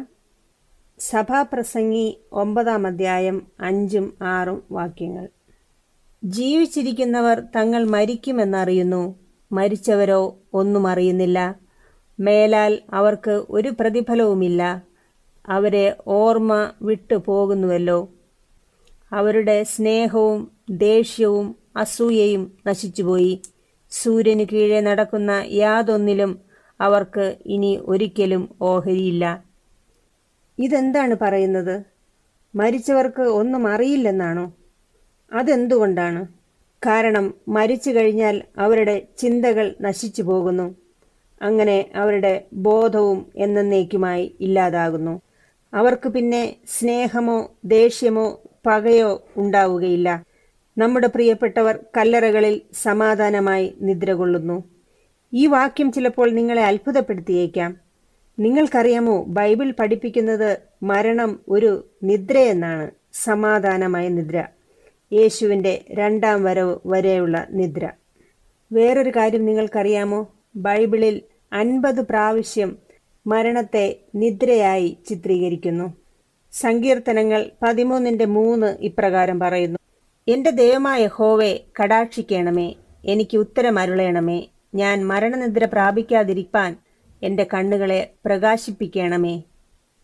സഭാപ്രസംഗി ഒമ്പതാം അധ്യായം അഞ്ചും ആറും വാക്യങ്ങൾ. ജീവിച്ചിരിക്കുന്നവർ തങ്ങൾ മരിക്കുമെന്നറിയുന്നു, മരിച്ചവരോ ഒന്നും അറിയുന്നില്ല. മേലാൽ അവർക്ക് ഒരു പ്രതിഫലവുമില്ല. അവരെ ഓർമ്മ വിട്ടു പോകുന്നുവല്ലോ. അവരുടെ സ്നേഹവും ദേഷ്യവും അസൂയയും നശിച്ചുപോയി. സൂര്യന് കീഴെ നടക്കുന്ന യാതൊന്നിലും അവർക്ക് ഇനി ഒരിക്കലും ഓഹരിയില്ല. ഇതെന്താണ് പറയുന്നത്? മരിച്ചവർക്ക് ഒന്നും അറിയില്ലെന്നാണോ? അതെന്തുകൊണ്ടാണ്? കാരണം മരിച്ചു കഴിഞ്ഞാൽ അവരുടെ ചിന്തകൾ നശിച്ചു പോകുന്നു. അങ്ങനെ അവരുടെ ബോധവും എന്നേക്കുമായി ഇല്ലാതാകുന്നു. അവർക്ക് പിന്നെ സ്നേഹമോ ദേഷ്യമോ പകയോ ഉണ്ടാവുകയില്ല. നമ്മുടെ പ്രിയപ്പെട്ടവർ കല്ലറകളിൽ സമാധാനമായി നിദ്രകൊള്ളുന്നു. ഈ വാക്യം ചിലപ്പോൾ നിങ്ങളെ അത്ഭുതപ്പെടുത്തിയേക്കാം. നിങ്ങൾക്കറിയാമോ, ബൈബിൾ പഠിപ്പിക്കുന്നത് മരണം ഒരു നിദ്രയെന്നാണ്. സമാധാനമായ നിദ്ര, യേശുവിൻ്റെ രണ്ടാം വരവ് വരെയുള്ള നിദ്ര. വേറൊരു കാര്യം നിങ്ങൾക്കറിയാമോ? ബൈബിളിൽ അൻപത് പ്രാവശ്യം മരണത്തെ നിദ്രയായി ചിത്രീകരിക്കുന്നു. സങ്കീർത്തനങ്ങൾ പതിമൂന്നിൻ്റെ മൂന്ന് ഇപ്രകാരം പറയുന്നു: എൻ്റെ ദൈവമായ യഹോവേ, കടാക്ഷിക്കണമേ, എനിക്ക് ഉത്തരം അരുളയണമേ. ഞാൻ മരണനിദ്ര പ്രാപിക്കാതിരിക്കാൻ എൻ്റെ കണ്ണുകളെ പ്രകാശിപ്പിക്കണമേ.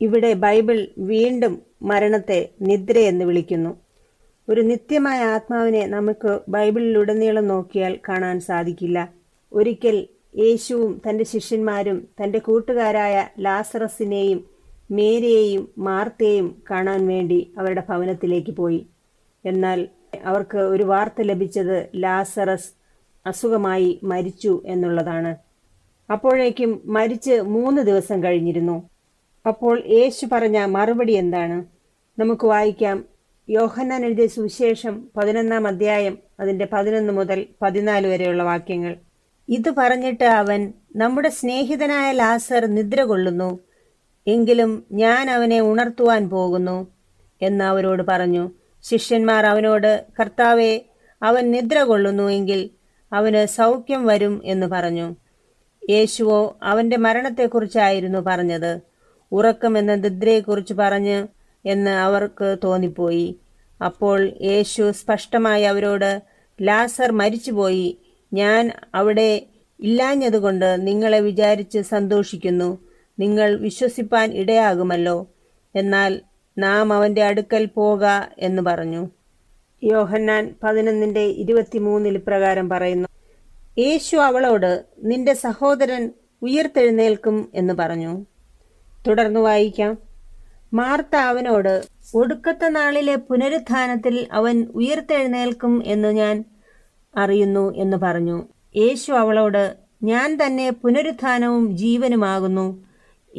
ഇവിടെ ബൈബിൾ വീണ്ടും മരണത്തെ നിദ്രയെന്ന് വിളിക്കുന്നു. ഒരു നിത്യമായ ആത്മാവിനെ നമുക്ക് ബൈബിളിലുടനീളം നോക്കിയാൽ കാണാൻ സാധിക്കില്ല. ഒരിക്കൽ യേശുവും തൻ്റെ ശിഷ്യന്മാരും തൻ്റെ കൂട്ടുകാരായ ലാസറസിനെയും മേരിയെയും മാർത്തയെയും കാണാൻ വേണ്ടി അവരുടെ ഭവനത്തിലേക്ക് പോയി. എന്നാൽ അവർക്ക് ഒരു വാർത്ത ലഭിച്ചത് ലാസറസ് അസുഖമായി മരിച്ചു എന്നുള്ളതാണ്. അപ്പോഴേക്കും മരിച്ച് മൂന്ന് ദിവസം കഴിഞ്ഞിരുന്നു. അപ്പോൾ യേശു പറഞ്ഞ മറുപടി എന്താണ്? നമുക്ക് വായിക്കാം. യോഹന്നാൻ എഴുതിയ സുവിശേഷം പതിനൊന്നാം അധ്യായം അതിൻ്റെ പതിനൊന്ന് മുതൽ പതിനാല് വരെയുള്ള വാക്യങ്ങൾ. ഇത് പറഞ്ഞിട്ട് അവൻ, നമ്മുടെ സ്നേഹിതനായ ലാസർ നിദ്ര കൊള്ളുന്നു, എങ്കിലും ഞാൻ അവനെ ഉണർത്തുവാൻ പോകുന്നു എന്ന് അവരോട് പറഞ്ഞു. ശിഷ്യന്മാർ അവനോട്, കർത്താവേ, അവൻ നിദ്ര കൊള്ളുന്നു എങ്കിൽ അവന് സൗഖ്യം വരും എന്ന് പറഞ്ഞു. യേശുവോ അവൻ്റെ മരണത്തെക്കുറിച്ചായിരുന്നു പറഞ്ഞത്. ഉറക്കം എന്ന നിദ്രയെക്കുറിച്ച് പറഞ്ഞ് എന്ന് അവർക്ക് തോന്നിപ്പോയി. അപ്പോൾ യേശു സ്പഷ്ടമായി അവരോട്, ലാസർ മരിച്ചുപോയി, ഞാൻ അവിടെ ഇല്ലാഞ്ഞതുകൊണ്ട് നിങ്ങളെ വിചാരിച്ച് സന്തോഷിക്കുന്നു, നിങ്ങൾ വിശ്വസിപ്പാൻ ഇടയാകുമല്ലോ, എന്നാൽ നാം അവൻ്റെ അടുക്കൽ പോക എന്ന് പറഞ്ഞു. യോഹന്നാൻ പതിനൊന്നിൻ്റെ ഇരുപത്തിമൂന്നിൽ പ്രകാരം പറയുന്നു, യേശു അവളോട്, നിന്റെ സഹോദരൻ ഉയർത്തെഴുന്നേൽക്കും എന്ന് പറഞ്ഞു. തുടർന്ന് വായിക്കാം. മാർത്ത അവനോട്, ഒടുക്കത്തെ നാളിലെ പുനരുത്ഥാനത്തിൽ അവൻ ഉയർത്തെഴുന്നേൽക്കും എന്ന് ഞാൻ അറിയുന്നു എന്ന് പറഞ്ഞു. യേശു അവളോട്, ഞാൻ തന്നെ പുനരുത്ഥാനവും ജീവനുമാകുന്നു,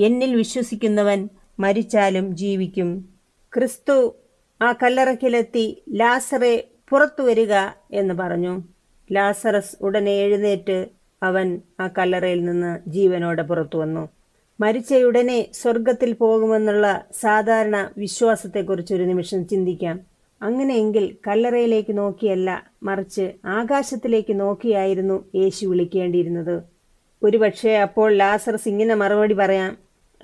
എന്നിൽ വിശ്വസിക്കുന്നവൻ മരിച്ചാലും ജീവിക്കും. ക്രിസ്തു ആ കല്ലറക്കിലെത്തി ലാസറെ പുറത്തു വരിക എന്ന് പറഞ്ഞു. ലാസറസ് ഉടനെ എഴുന്നേറ്റ് അവൻ ആ കല്ലറയിൽ നിന്ന് ജീവനോടെ പുറത്തു വന്നു. മരിച്ചയുടനെ സ്വർഗത്തിൽ പോകുമെന്നുള്ള സാധാരണ വിശ്വാസത്തെക്കുറിച്ച് ഒരു നിമിഷം ചിന്തിക്കാം. അങ്ങനെയെങ്കിൽ കല്ലറയിലേക്ക് നോക്കിയല്ല, മറിച്ച് ആകാശത്തിലേക്ക് നോക്കിയായിരുന്നു യേശു വിളിക്കേണ്ടിയിരുന്നത്. ഒരുപക്ഷെ അപ്പോൾ ലാസറസ് ഇങ്ങനെ മറുപടി പറയാം,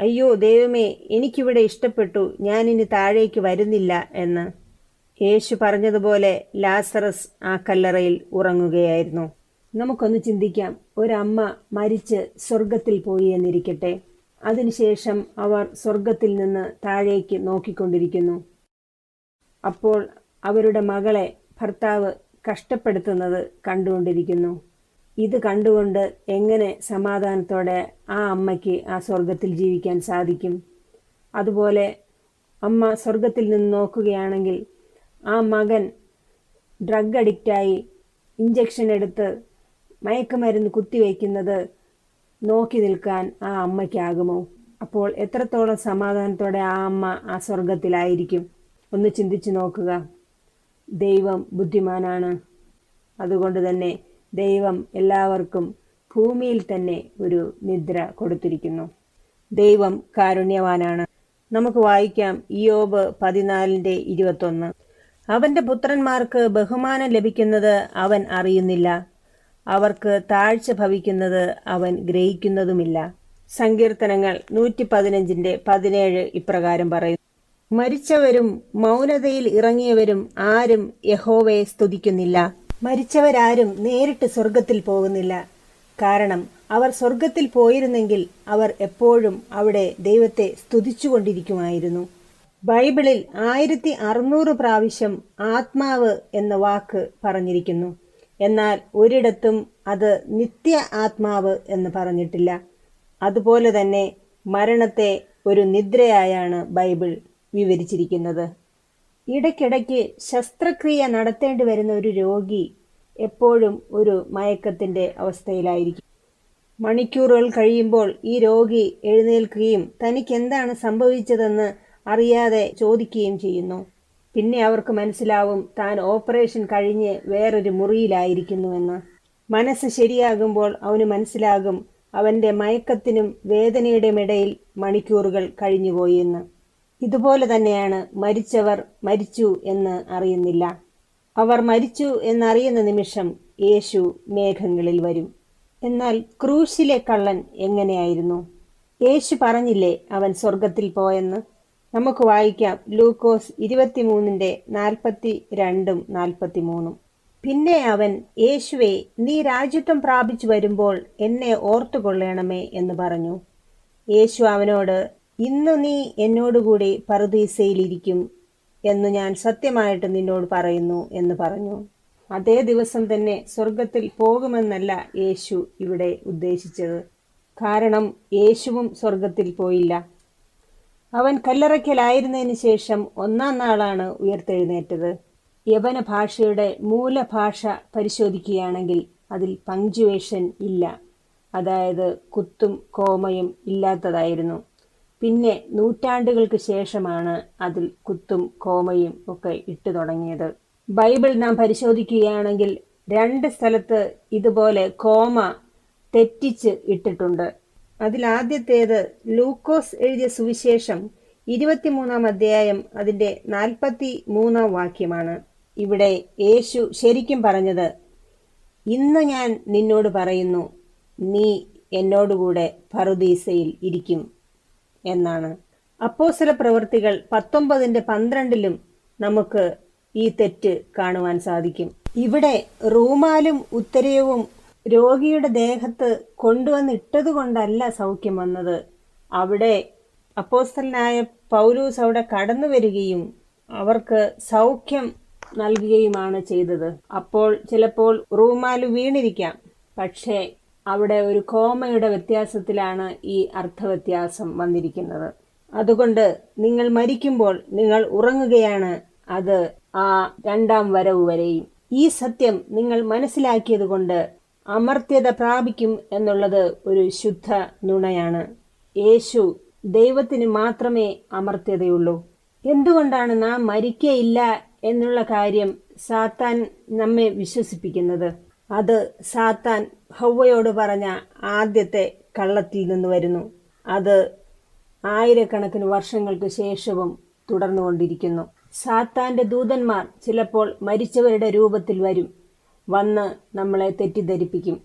അയ്യോ ദൈവമേ, എനിക്കിവിടെ ഇഷ്ടപ്പെട്ടു, ഞാനിനി താഴേക്ക് വരുന്നില്ല എന്ന്. യേശു പറഞ്ഞതുപോലെ ലാസറസ് ആ കല്ലറയിൽ ഉറങ്ങുകയായിരുന്നു. നമുക്കൊന്ന് ചിന്തിക്കാം, ഒരമ്മ മരിച്ച് സ്വർഗത്തിൽ പോയി എന്നിരിക്കട്ടെ. അതിനുശേഷം അവർ സ്വർഗത്തിൽ നിന്ന് താഴേക്ക് നോക്കിക്കൊണ്ടിരിക്കുന്നു. അപ്പോൾ അവരുടെ മകളെ ഭർത്താവ് കഷ്ടപ്പെടുത്തുന്നത് കണ്ടുകൊണ്ടിരിക്കുന്നു. ഇത് കണ്ടുകൊണ്ട് എങ്ങനെ സമാധാനത്തോടെ ആ അമ്മയ്ക്ക് ആ സ്വർഗത്തിൽ ജീവിക്കാൻ സാധിക്കും? അതുപോലെ അമ്മ സ്വർഗത്തിൽ നിന്ന് നോക്കുകയാണെങ്കിൽ ആ മകൻ ഡ്രഗ് അഡിക്റ്റായി ഇഞ്ചക്ഷൻ എടുത്ത് മയക്കുമരുന്ന് കുത്തിവയ്ക്കുന്നത് നോക്കി നിൽക്കാൻ ആ അമ്മയ്ക്കാകുമോ? അപ്പോൾ എത്രത്തോളം സമാധാനത്തോടെ ആ അമ്മ ആ സ്വർഗത്തിലായിരിക്കും? ഒന്ന് ചിന്തിച്ചു നോക്കുക. ദൈവം ബുദ്ധിമാനാണ്. അതുകൊണ്ട് തന്നെ ദൈവം എല്ലാവർക്കും ഭൂമിയിൽ തന്നെ ഒരു നിദ്ര കൊടുത്തിരിക്കുന്നു. ദൈവം കാരുണ്യവാനാണ്. നമുക്ക് വായിക്കാം ഇയ്യോബ് പതിനാലിൻ്റെ ഇരുപത്തൊന്ന്. അവൻ്റെ പുത്രന്മാർക്ക് ബഹുമാനം ലഭിക്കുന്നത് അവൻ അറിയുന്നില്ല, അവർക്ക് താഴ്ച ഭവിക്കുന്നത് അവൻ ഗ്രഹിക്കുന്നതുമില്ല. സങ്കീർത്തനങ്ങൾ നൂറ്റി പതിനഞ്ചിൻ്റെ പതിനേഴ് ഇപ്രകാരം പറയുന്നു, മരിച്ചവരും മൗനതയിൽ ഇറങ്ങിയവരും ആരും യഹോവയെ സ്തുതിക്കുന്നില്ല. മരിച്ചവരാരും നേരിട്ട് സ്വർഗത്തിൽ പോകുന്നില്ല, കാരണം അവർ സ്വർഗത്തിൽ പോയിരുന്നെങ്കിൽ അവർ എപ്പോഴും അവിടെ ദൈവത്തെ സ്തുതിച്ചുകൊണ്ടിരിക്കുമായിരുന്നു. ബൈബിളിൽ ആയിരത്തി അറുന്നൂറ് പ്രാവശ്യം ആത്മാവ് എന്ന വാക്ക് പറഞ്ഞിരിക്കുന്നു, എന്നാൽ ഒരിടത്തും അത് നിത്യ ആത്മാവ് എന്ന് പറഞ്ഞിട്ടില്ല. അതുപോലെ തന്നെ മരണത്തെ ഒരു നിദ്രയായാണ് ബൈബിൾ വിവരിച്ചിരിക്കുന്നത്. ഇടയ്ക്കിടയ്ക്ക് ശസ്ത്രക്രിയ നടത്തേണ്ടി വരുന്ന ഒരു രോഗി എപ്പോഴും ഒരു മയക്കത്തിൻ്റെ അവസ്ഥയിലായിരിക്കും. മണിക്കൂറുകൾ കഴിയുമ്പോൾ ഈ രോഗി എഴുന്നേൽക്കുകയും തനിക്കെന്താണ് സംഭവിച്ചതെന്ന് അറിയാതെ ചോദിക്കുകയും ചെയ്യുന്നു. പിന്നെ അവർക്ക് മനസ്സിലാവും താൻ ഓപ്പറേഷൻ കഴിഞ്ഞ് വേറൊരു മുറിയിലായിരിക്കുന്നുവെന്ന്. മനസ്സ് ശരിയാകുമ്പോൾ അവന് മനസ്സിലാകും അവൻ്റെ മയക്കത്തിനും വേദനയുടെയും ഇടയിൽ മണിക്കൂറുകൾ കഴിഞ്ഞുപോയി എന്ന്. ഇതുപോലെ തന്നെയാണ് മരിച്ചവർ മരിച്ചു എന്ന് അറിയുന്നില്ല. അവർ മരിച്ചു എന്നറിയുന്ന നിമിഷം യേശു മേഘങ്ങളിൽ വരും. എന്നാൽ ക്രൂശിലെ കള്ളൻ എങ്ങനെയായിരുന്നു? യേശു പറഞ്ഞില്ലേ അവൻ സ്വർഗത്തിൽ പോയെന്ന്? നമുക്ക് വായിക്കാം ലൂക്കോസ് ഇരുപത്തിമൂന്നിൻ്റെ നാൽപ്പത്തി രണ്ടും നാൽപ്പത്തി മൂന്നും. പിന്നെ അവൻ, യേശുവേ, നീ രാജ്യത്വം പ്രാപിച്ചു വരുമ്പോൾ എന്നെ ഓർത്തുകൊള്ളണമേ എന്ന് പറഞ്ഞു. യേശു അവനോട്, ഇന്നു നീ എന്നോടുകൂടി പറുദീസയിലിരിക്കും എന്ന് ഞാൻ സത്യമായിട്ട് നിന്നോട് പറയുന്നു എന്ന് പറഞ്ഞു. അതേ ദിവസം തന്നെ സ്വർഗത്തിൽ പോകുമെന്നല്ല യേശു ഇവിടെ ഉദ്ദേശിച്ചത്, കാരണം യേശുവും സ്വർഗത്തിൽ പോയില്ല. അവൻ കല്ലറയ്ക്കലായിരുന്നതിന് ശേഷം ഒന്നാം നാളാണ് ഉയർത്തെഴുന്നേറ്റത്. യവന ഭാഷയുടെ മൂലഭാഷ പരിശോധിക്കുകയാണെങ്കിൽ അതിൽ പങ്ക്ച്വേഷൻ ഇല്ല, അതായത് കുത്തും കോമയും ഇല്ലാത്തതായിരുന്നു. പിന്നെ നൂറ്റാണ്ടുകൾക്ക് ശേഷമാണ് അതിൽ കുത്തും കോമയും ഒക്കെ ഇട്ടു തുടങ്ങിയത്. ബൈബിൾ നാം പരിശോധിക്കുകയാണെങ്കിൽ രണ്ട് സ്ഥലത്ത് ഇതുപോലെ കോമ തെറ്റിച്ച് ഇട്ടിട്ടുണ്ട്. അതിലാദ്യത്തേത് ലൂക്കോസ് എഴുതിയ സുവിശേഷം ഇരുപത്തിമൂന്നാം അധ്യായം അതിൻ്റെ നാൽപ്പത്തി മൂന്നാം വാക്യമാണ്. ഇവിടെ യേശു ശരിക്കും പറഞ്ഞത്, ഇന്ന് ഞാൻ നിന്നോട് പറയുന്നു, നീ എന്നോടുകൂടെ പറുദീസയിൽ ഇരിക്കും എന്നാണ്. അപ്പോസ്തല പ്രവൃത്തികൾ പത്തൊമ്പതിന്റെ പന്ത്രണ്ടിലും നമുക്ക് ഈ തെറ്റ് കാണുവാൻ സാധിക്കും. ഇവിടെ റൂമാലും ഉത്തരീയവും രോഗിയുടെ ദേഹത്ത് കൊണ്ടുവന്നിട്ടതുകൊണ്ടല്ല സൗഖ്യം വന്നത്. അവിടെ അപ്പോസ്തലനായ പൗലൂസ് അവിടെ കടന്നു വരികയും അവർക്ക് സൗഖ്യം നൽകുകയുമാണ് ചെയ്തത്. അപ്പോൾ ചിലപ്പോൾ റൂമാല് വീണിരിക്കാം, പക്ഷേ അവിടെ ഒരു കോമയുടെ വ്യത്യാസത്തിലാണ് ഈ അർത്ഥവ്യത്യാസം വന്നിരിക്കുന്നത്. അതുകൊണ്ട് നിങ്ങൾ മരിക്കുമ്പോൾ നിങ്ങൾ ഉറങ്ങുകയാണ്, അത് ആ രണ്ടാം വരവ് വരെയും. ഈ സത്യം നിങ്ങൾ മനസ്സിലാക്കിയത് കൊണ്ട് അമർത്യത പ്രാപിക്കും എന്നുള്ളത് ഒരു ശുദ്ധ നുണയാണ്. യേശു ദൈവത്തിന് മാത്രമേ അമർത്യതയുള്ളൂ. എന്തുകൊണ്ടാണ് നാം മരിക്കയില്ല എന്നുള്ള കാര്യം സാത്താൻ നമ്മെ വിശ്വസിപ്പിക്കുന്നത്? അത് സാത്താൻ ഹൗവയോട് പറഞ്ഞ ആദ്യത്തെ കള്ളത്തിൽ നിന്ന് വരുന്നു. അത് ആയിരക്കണക്കിന് വർഷങ്ങൾക്ക് ശേഷവും തുടർന്നുകൊണ്ടിരിക്കുന്നു. സാത്താന്റെ ദൂതന്മാർ ചിലപ്പോൾ മരിച്ചവരുടെ രൂപത്തിൽ വരും, വന്ന് നമ്മളെ തെറ്റിദ്ധരിപ്പിക്കും.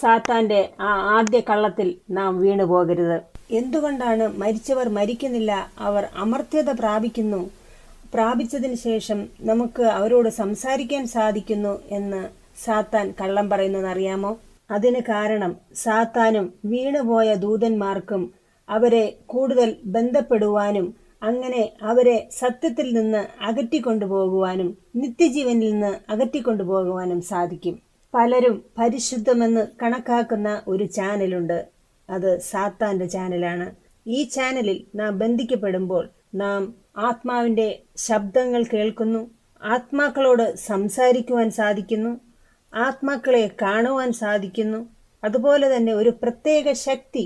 സാത്താന്റെ ആ ആദ്യ കള്ളത്തിൽ നാം വീണു പോകരുത്. എന്തുകൊണ്ടാണ് മരിച്ചവർ മരിക്കുന്നില്ല, അവർ അമർത്യത പ്രാപിക്കുന്നു, പ്രാപിച്ചതിന് ശേഷം നമുക്ക് അവരോട് സംസാരിക്കാൻ സാധിക്കുന്നു എന്ന് സാത്താൻ കള്ളം പറയുന്നതറിയാമോ? അതിന് കാരണം സാത്താനും വീണുപോയ ദൂതന്മാർക്കും അവരെ കൂടുതൽ ബന്ധപ്പെടുവാനും അങ്ങനെ അവരെ സത്യത്തിൽ നിന്ന് അകറ്റിക്കൊണ്ടുപോകുവാനും നിത്യജീവനിൽ നിന്ന് അകറ്റിക്കൊണ്ടുപോകുവാനും സാധിക്കും. പലരും പരിശുദ്ധമെന്ന് കണക്കാക്കുന്ന ഒരു ചാനലുണ്ട്, അത് സാത്താന്റെ ചാനലാണ്. ഈ ചാനലിൽ നാം ബന്ധിക്കപ്പെടുമ്പോൾ നാം ആത്മാവിന്റെ ശബ്ദങ്ങൾ കേൾക്കുന്നു, ആത്മാക്കളോട് സംസാരിക്കുവാൻ സാധിക്കുന്നു, ആത്മാക്കളെ കാണുവാൻ സാധിക്കുന്നു. അതുപോലെ തന്നെ ഒരു പ്രത്യേക ശക്തി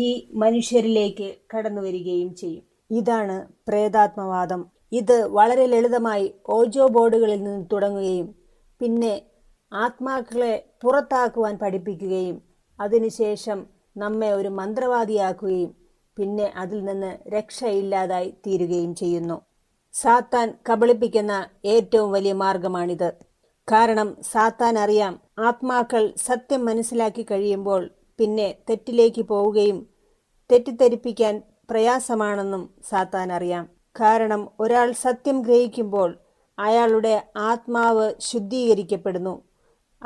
ഈ മനുഷ്യരിലേക്ക് കടന്നു വരികയും ചെയ്യും. ഇതാണ് പ്രേതാത്മവാദം. ഇത് വളരെ ലളിതമായി ഓജോ ബോർഡുകളിൽ നിന്ന് തുടങ്ങുകയും പിന്നെ ആത്മാക്കളെ പുറത്താക്കുവാൻ പഠിപ്പിക്കുകയും അതിനുശേഷം നമ്മെ ഒരു മന്ത്രവാദിയാക്കുകയും പിന്നെ അതിൽ നിന്ന് രക്ഷയില്ലാതായി തീരുകയും ചെയ്യുന്നു. സാത്താൻ കബളിപ്പിക്കുന്ന ഏറ്റവും വലിയ മാർഗമാണിത്. കാരണം സാത്താൻ അറിയാം, ആത്മാക്കൾ സത്യം മനസ്സിലാക്കി കഴിയുമ്പോൾ പിന്നെ തെറ്റിലേക്ക് പോവുകയും തെറ്റിദ്ധരിപ്പിക്കാൻ പ്രയാസമാണെന്നും സാത്താൻ അറിയാം. കാരണം ഒരാൾ സത്യം ഗ്രഹിക്കുമ്പോൾ അയാളുടെ ആത്മാവ് ശുദ്ധീകരിക്കപ്പെടുന്നു,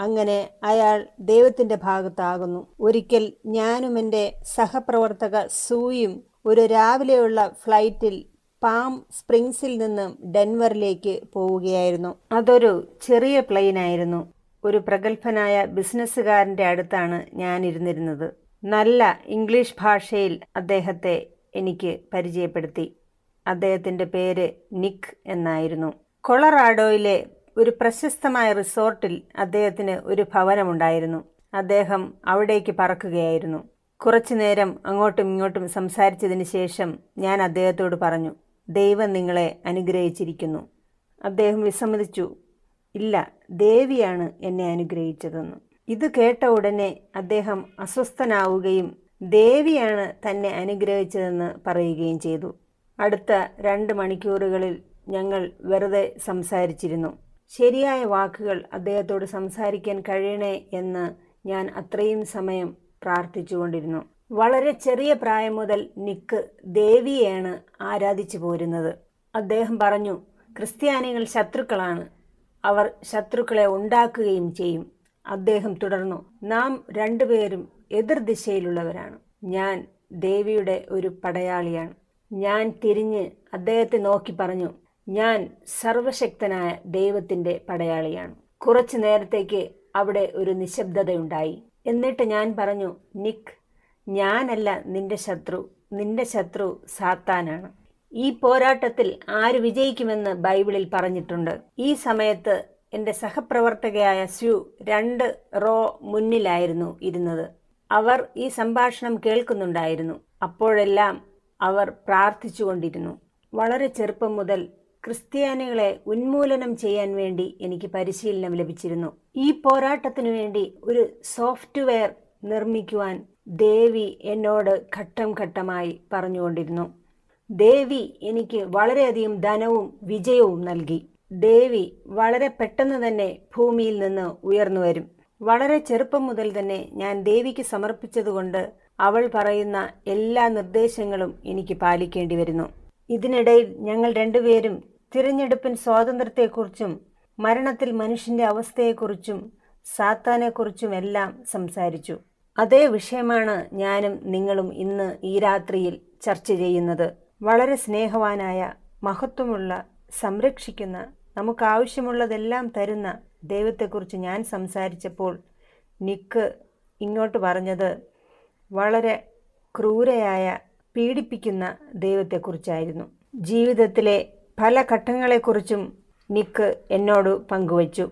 അങ്ങനെ അയാൾ ദൈവത്തിൻ്റെ ഭാഗത്താകുന്നു. ഒരിക്കൽ ഞാനും എൻ്റെ സഹപ്രവർത്തക സൂയും ഒരു രാവിലെയുള്ള ഫ്ലൈറ്റിൽ പാം സ്പ്രിങ്സിൽ നിന്നും ഡെൻവറിലേക്ക് പോവുകയായിരുന്നു. അതൊരു ചെറിയ പ്ലെയിനായിരുന്നു. ഒരു പ്രഗത്ഭനായ ബിസിനസ്സുകാരൻ്റെ അടുത്താണ് ഞാനിരുന്നിരുന്നത്. നല്ല ഇംഗ്ലീഷ് ഭാഷയിൽ അദ്ദേഹത്തെ എനിക്ക് പരിചയപ്പെടുത്തി. അദ്ദേഹത്തിൻ്റെ പേര് നിക്ക് എന്നായിരുന്നു. കൊളറാഡോയിലെ ഒരു പ്രശസ്തമായ റിസോർട്ടിൽ അദ്ദേഹത്തിന് ഒരു ഭവനമുണ്ടായിരുന്നു. അദ്ദേഹം അവിടേക്ക് പറക്കുകയായിരുന്നു. കുറച്ചു നേരം അങ്ങോട്ടും ഇങ്ങോട്ടും സംസാരിച്ചതിന് ശേഷം ഞാൻ അദ്ദേഹത്തോട് പറഞ്ഞു, ദൈവം നിങ്ങളെ അനുഗ്രഹിച്ചിരിക്കുന്നു. അദ്ദേഹം വിസമ്മതിച്ചു, ഇല്ല, ദേവിയാണ് എന്നെ അനുഗ്രഹിച്ചതെന്ന്. ഇത് കേട്ട ഉടനെ അദ്ദേഹം അസ്വസ്ഥനാവുകയും ദേവിയാണ് തന്നെ അനുഗ്രഹിച്ചതെന്ന് പറയുകയും ചെയ്തു. അടുത്ത രണ്ട് മണിക്കൂറുകളിൽ ഞങ്ങൾ വെറുതെ സംസാരിച്ചിരുന്നു. ശരിയായ വാക്കുകൾ അദ്ദേഹത്തോട് സംസാരിക്കാൻ കഴിയണേ എന്ന് ഞാൻ അത്രയും സമയം പ്രാർത്ഥിച്ചുകൊണ്ടിരുന്നു. വളരെ ചെറിയ പ്രായം മുതൽ നിക്ക് ദേവിയെയാണ് ആരാധിച്ചു പോരുന്നത്. അദ്ദേഹം പറഞ്ഞു, ക്രിസ്ത്യാനികൾ ശത്രുക്കളാണ്, അവർ ശത്രുക്കളെ ഉണ്ടാക്കുകയും ചെയ്യും. അദ്ദേഹം തുടർന്നു, നാം രണ്ടുപേരും എതിർ ദിശയിലുള്ളവരാണ്. ഞാൻ ദേവിയുടെ ഒരു പടയാളിയാണ്. ഞാൻ തിരിഞ്ഞ് അദ്ദേഹത്തെ നോക്കി പറഞ്ഞു, ഞാൻ സർവശക്തനായ ദൈവത്തിൻ്റെ പടയാളിയാണ്. കുറച്ചു നേരത്തേക്ക് അവിടെ ഒരു നിശബ്ദതയുണ്ടായി. എന്നിട്ട് ഞാൻ പറഞ്ഞു, നിക്ക്, ഞാനല്ല നിന്റെ ശത്രു, നിന്റെ ശത്രു സാത്താനാണ്. ഈ പോരാട്ടത്തിൽ ആര് വിജയിക്കുമെന്ന് ബൈബിളിൽ പറഞ്ഞിട്ടുണ്ട്. ഈ സമയത്ത് എൻ്റെ സഹപ്രവർത്തകയായ സ്യു രണ്ട് റോ മുന്നിലായിരുന്നു ഇരുന്നത്. അവർ ഈ സംഭാഷണം കേൾക്കുന്നുണ്ടായിരുന്നു. അപ്പോഴെല്ലാം അവർ പ്രാർത്ഥിച്ചുകൊണ്ടിരുന്നു. വളരെ ചെറുപ്പം മുതൽ ക്രിസ്ത്യാനികളെ ഉന്മൂലനം ചെയ്യാൻ വേണ്ടി എനിക്ക് പരിശീലനം ലഭിച്ചിരുന്നു. ഈ പോരാട്ടത്തിനു വേണ്ടി ഒരു സോഫ്റ്റ്വെയർ നിർമ്മിക്കുവാൻ ദേവി എന്നോട് ഘട്ടം ഘട്ടമായി പറഞ്ഞുകൊണ്ടിരുന്നു. ദേവി എനിക്ക് വളരെയധികം ധനവും വിജയവും നൽകി. ദേവി വളരെ പെട്ടെന്ന് തന്നെ ഭൂമിയിൽ നിന്ന് ഉയർന്നു വരും. വളരെ ചെറുപ്പം മുതൽ തന്നെ ഞാൻ ദേവിക്ക് സമർപ്പിച്ചതുകൊണ്ട് അവൾ പറയുന്ന എല്ലാ നിർദ്ദേശങ്ങളും എനിക്ക് പാലിക്കേണ്ടി വരുന്നു. ഇതിനിടയിൽ ഞങ്ങൾ രണ്ടുപേരും തിരഞ്ഞെടുപ്പിൻ സ്വാതന്ത്ര്യത്തെക്കുറിച്ചും മരണത്തിൽ മനുഷ്യന്റെ അവസ്ഥയെക്കുറിച്ചും സാത്താനെക്കുറിച്ചുമെല്ലാം സംസാരിച്ചു. അതേ വിഷയമാണ് ഞാനും നിങ്ങളും ഇന്ന് ഈ രാത്രിയിൽ ചർച്ച ചെയ്യുന്നത്. വളരെ സ്നേഹവാനായ, മഹത്വമുള്ള, സംരക്ഷിക്കുന്ന, നമുക്കാവശ്യമുള്ളതെല്ലാം തരുന്ന ദൈവത്തെക്കുറിച്ച് ഞാൻ സംസാരിച്ചപ്പോൾ നിക്ക് ഇങ്ങോട്ട് പറഞ്ഞത് വളരെ ക്രൂരയായ, പീഡിപ്പിക്കുന്ന ദൈവത്തെക്കുറിച്ചായിരുന്നു. ജീവിതത്തിലെ പല ഘട്ടങ്ങളെക്കുറിച്ചും നിക്ക് എന്നോട് പങ്കുവച്ചു.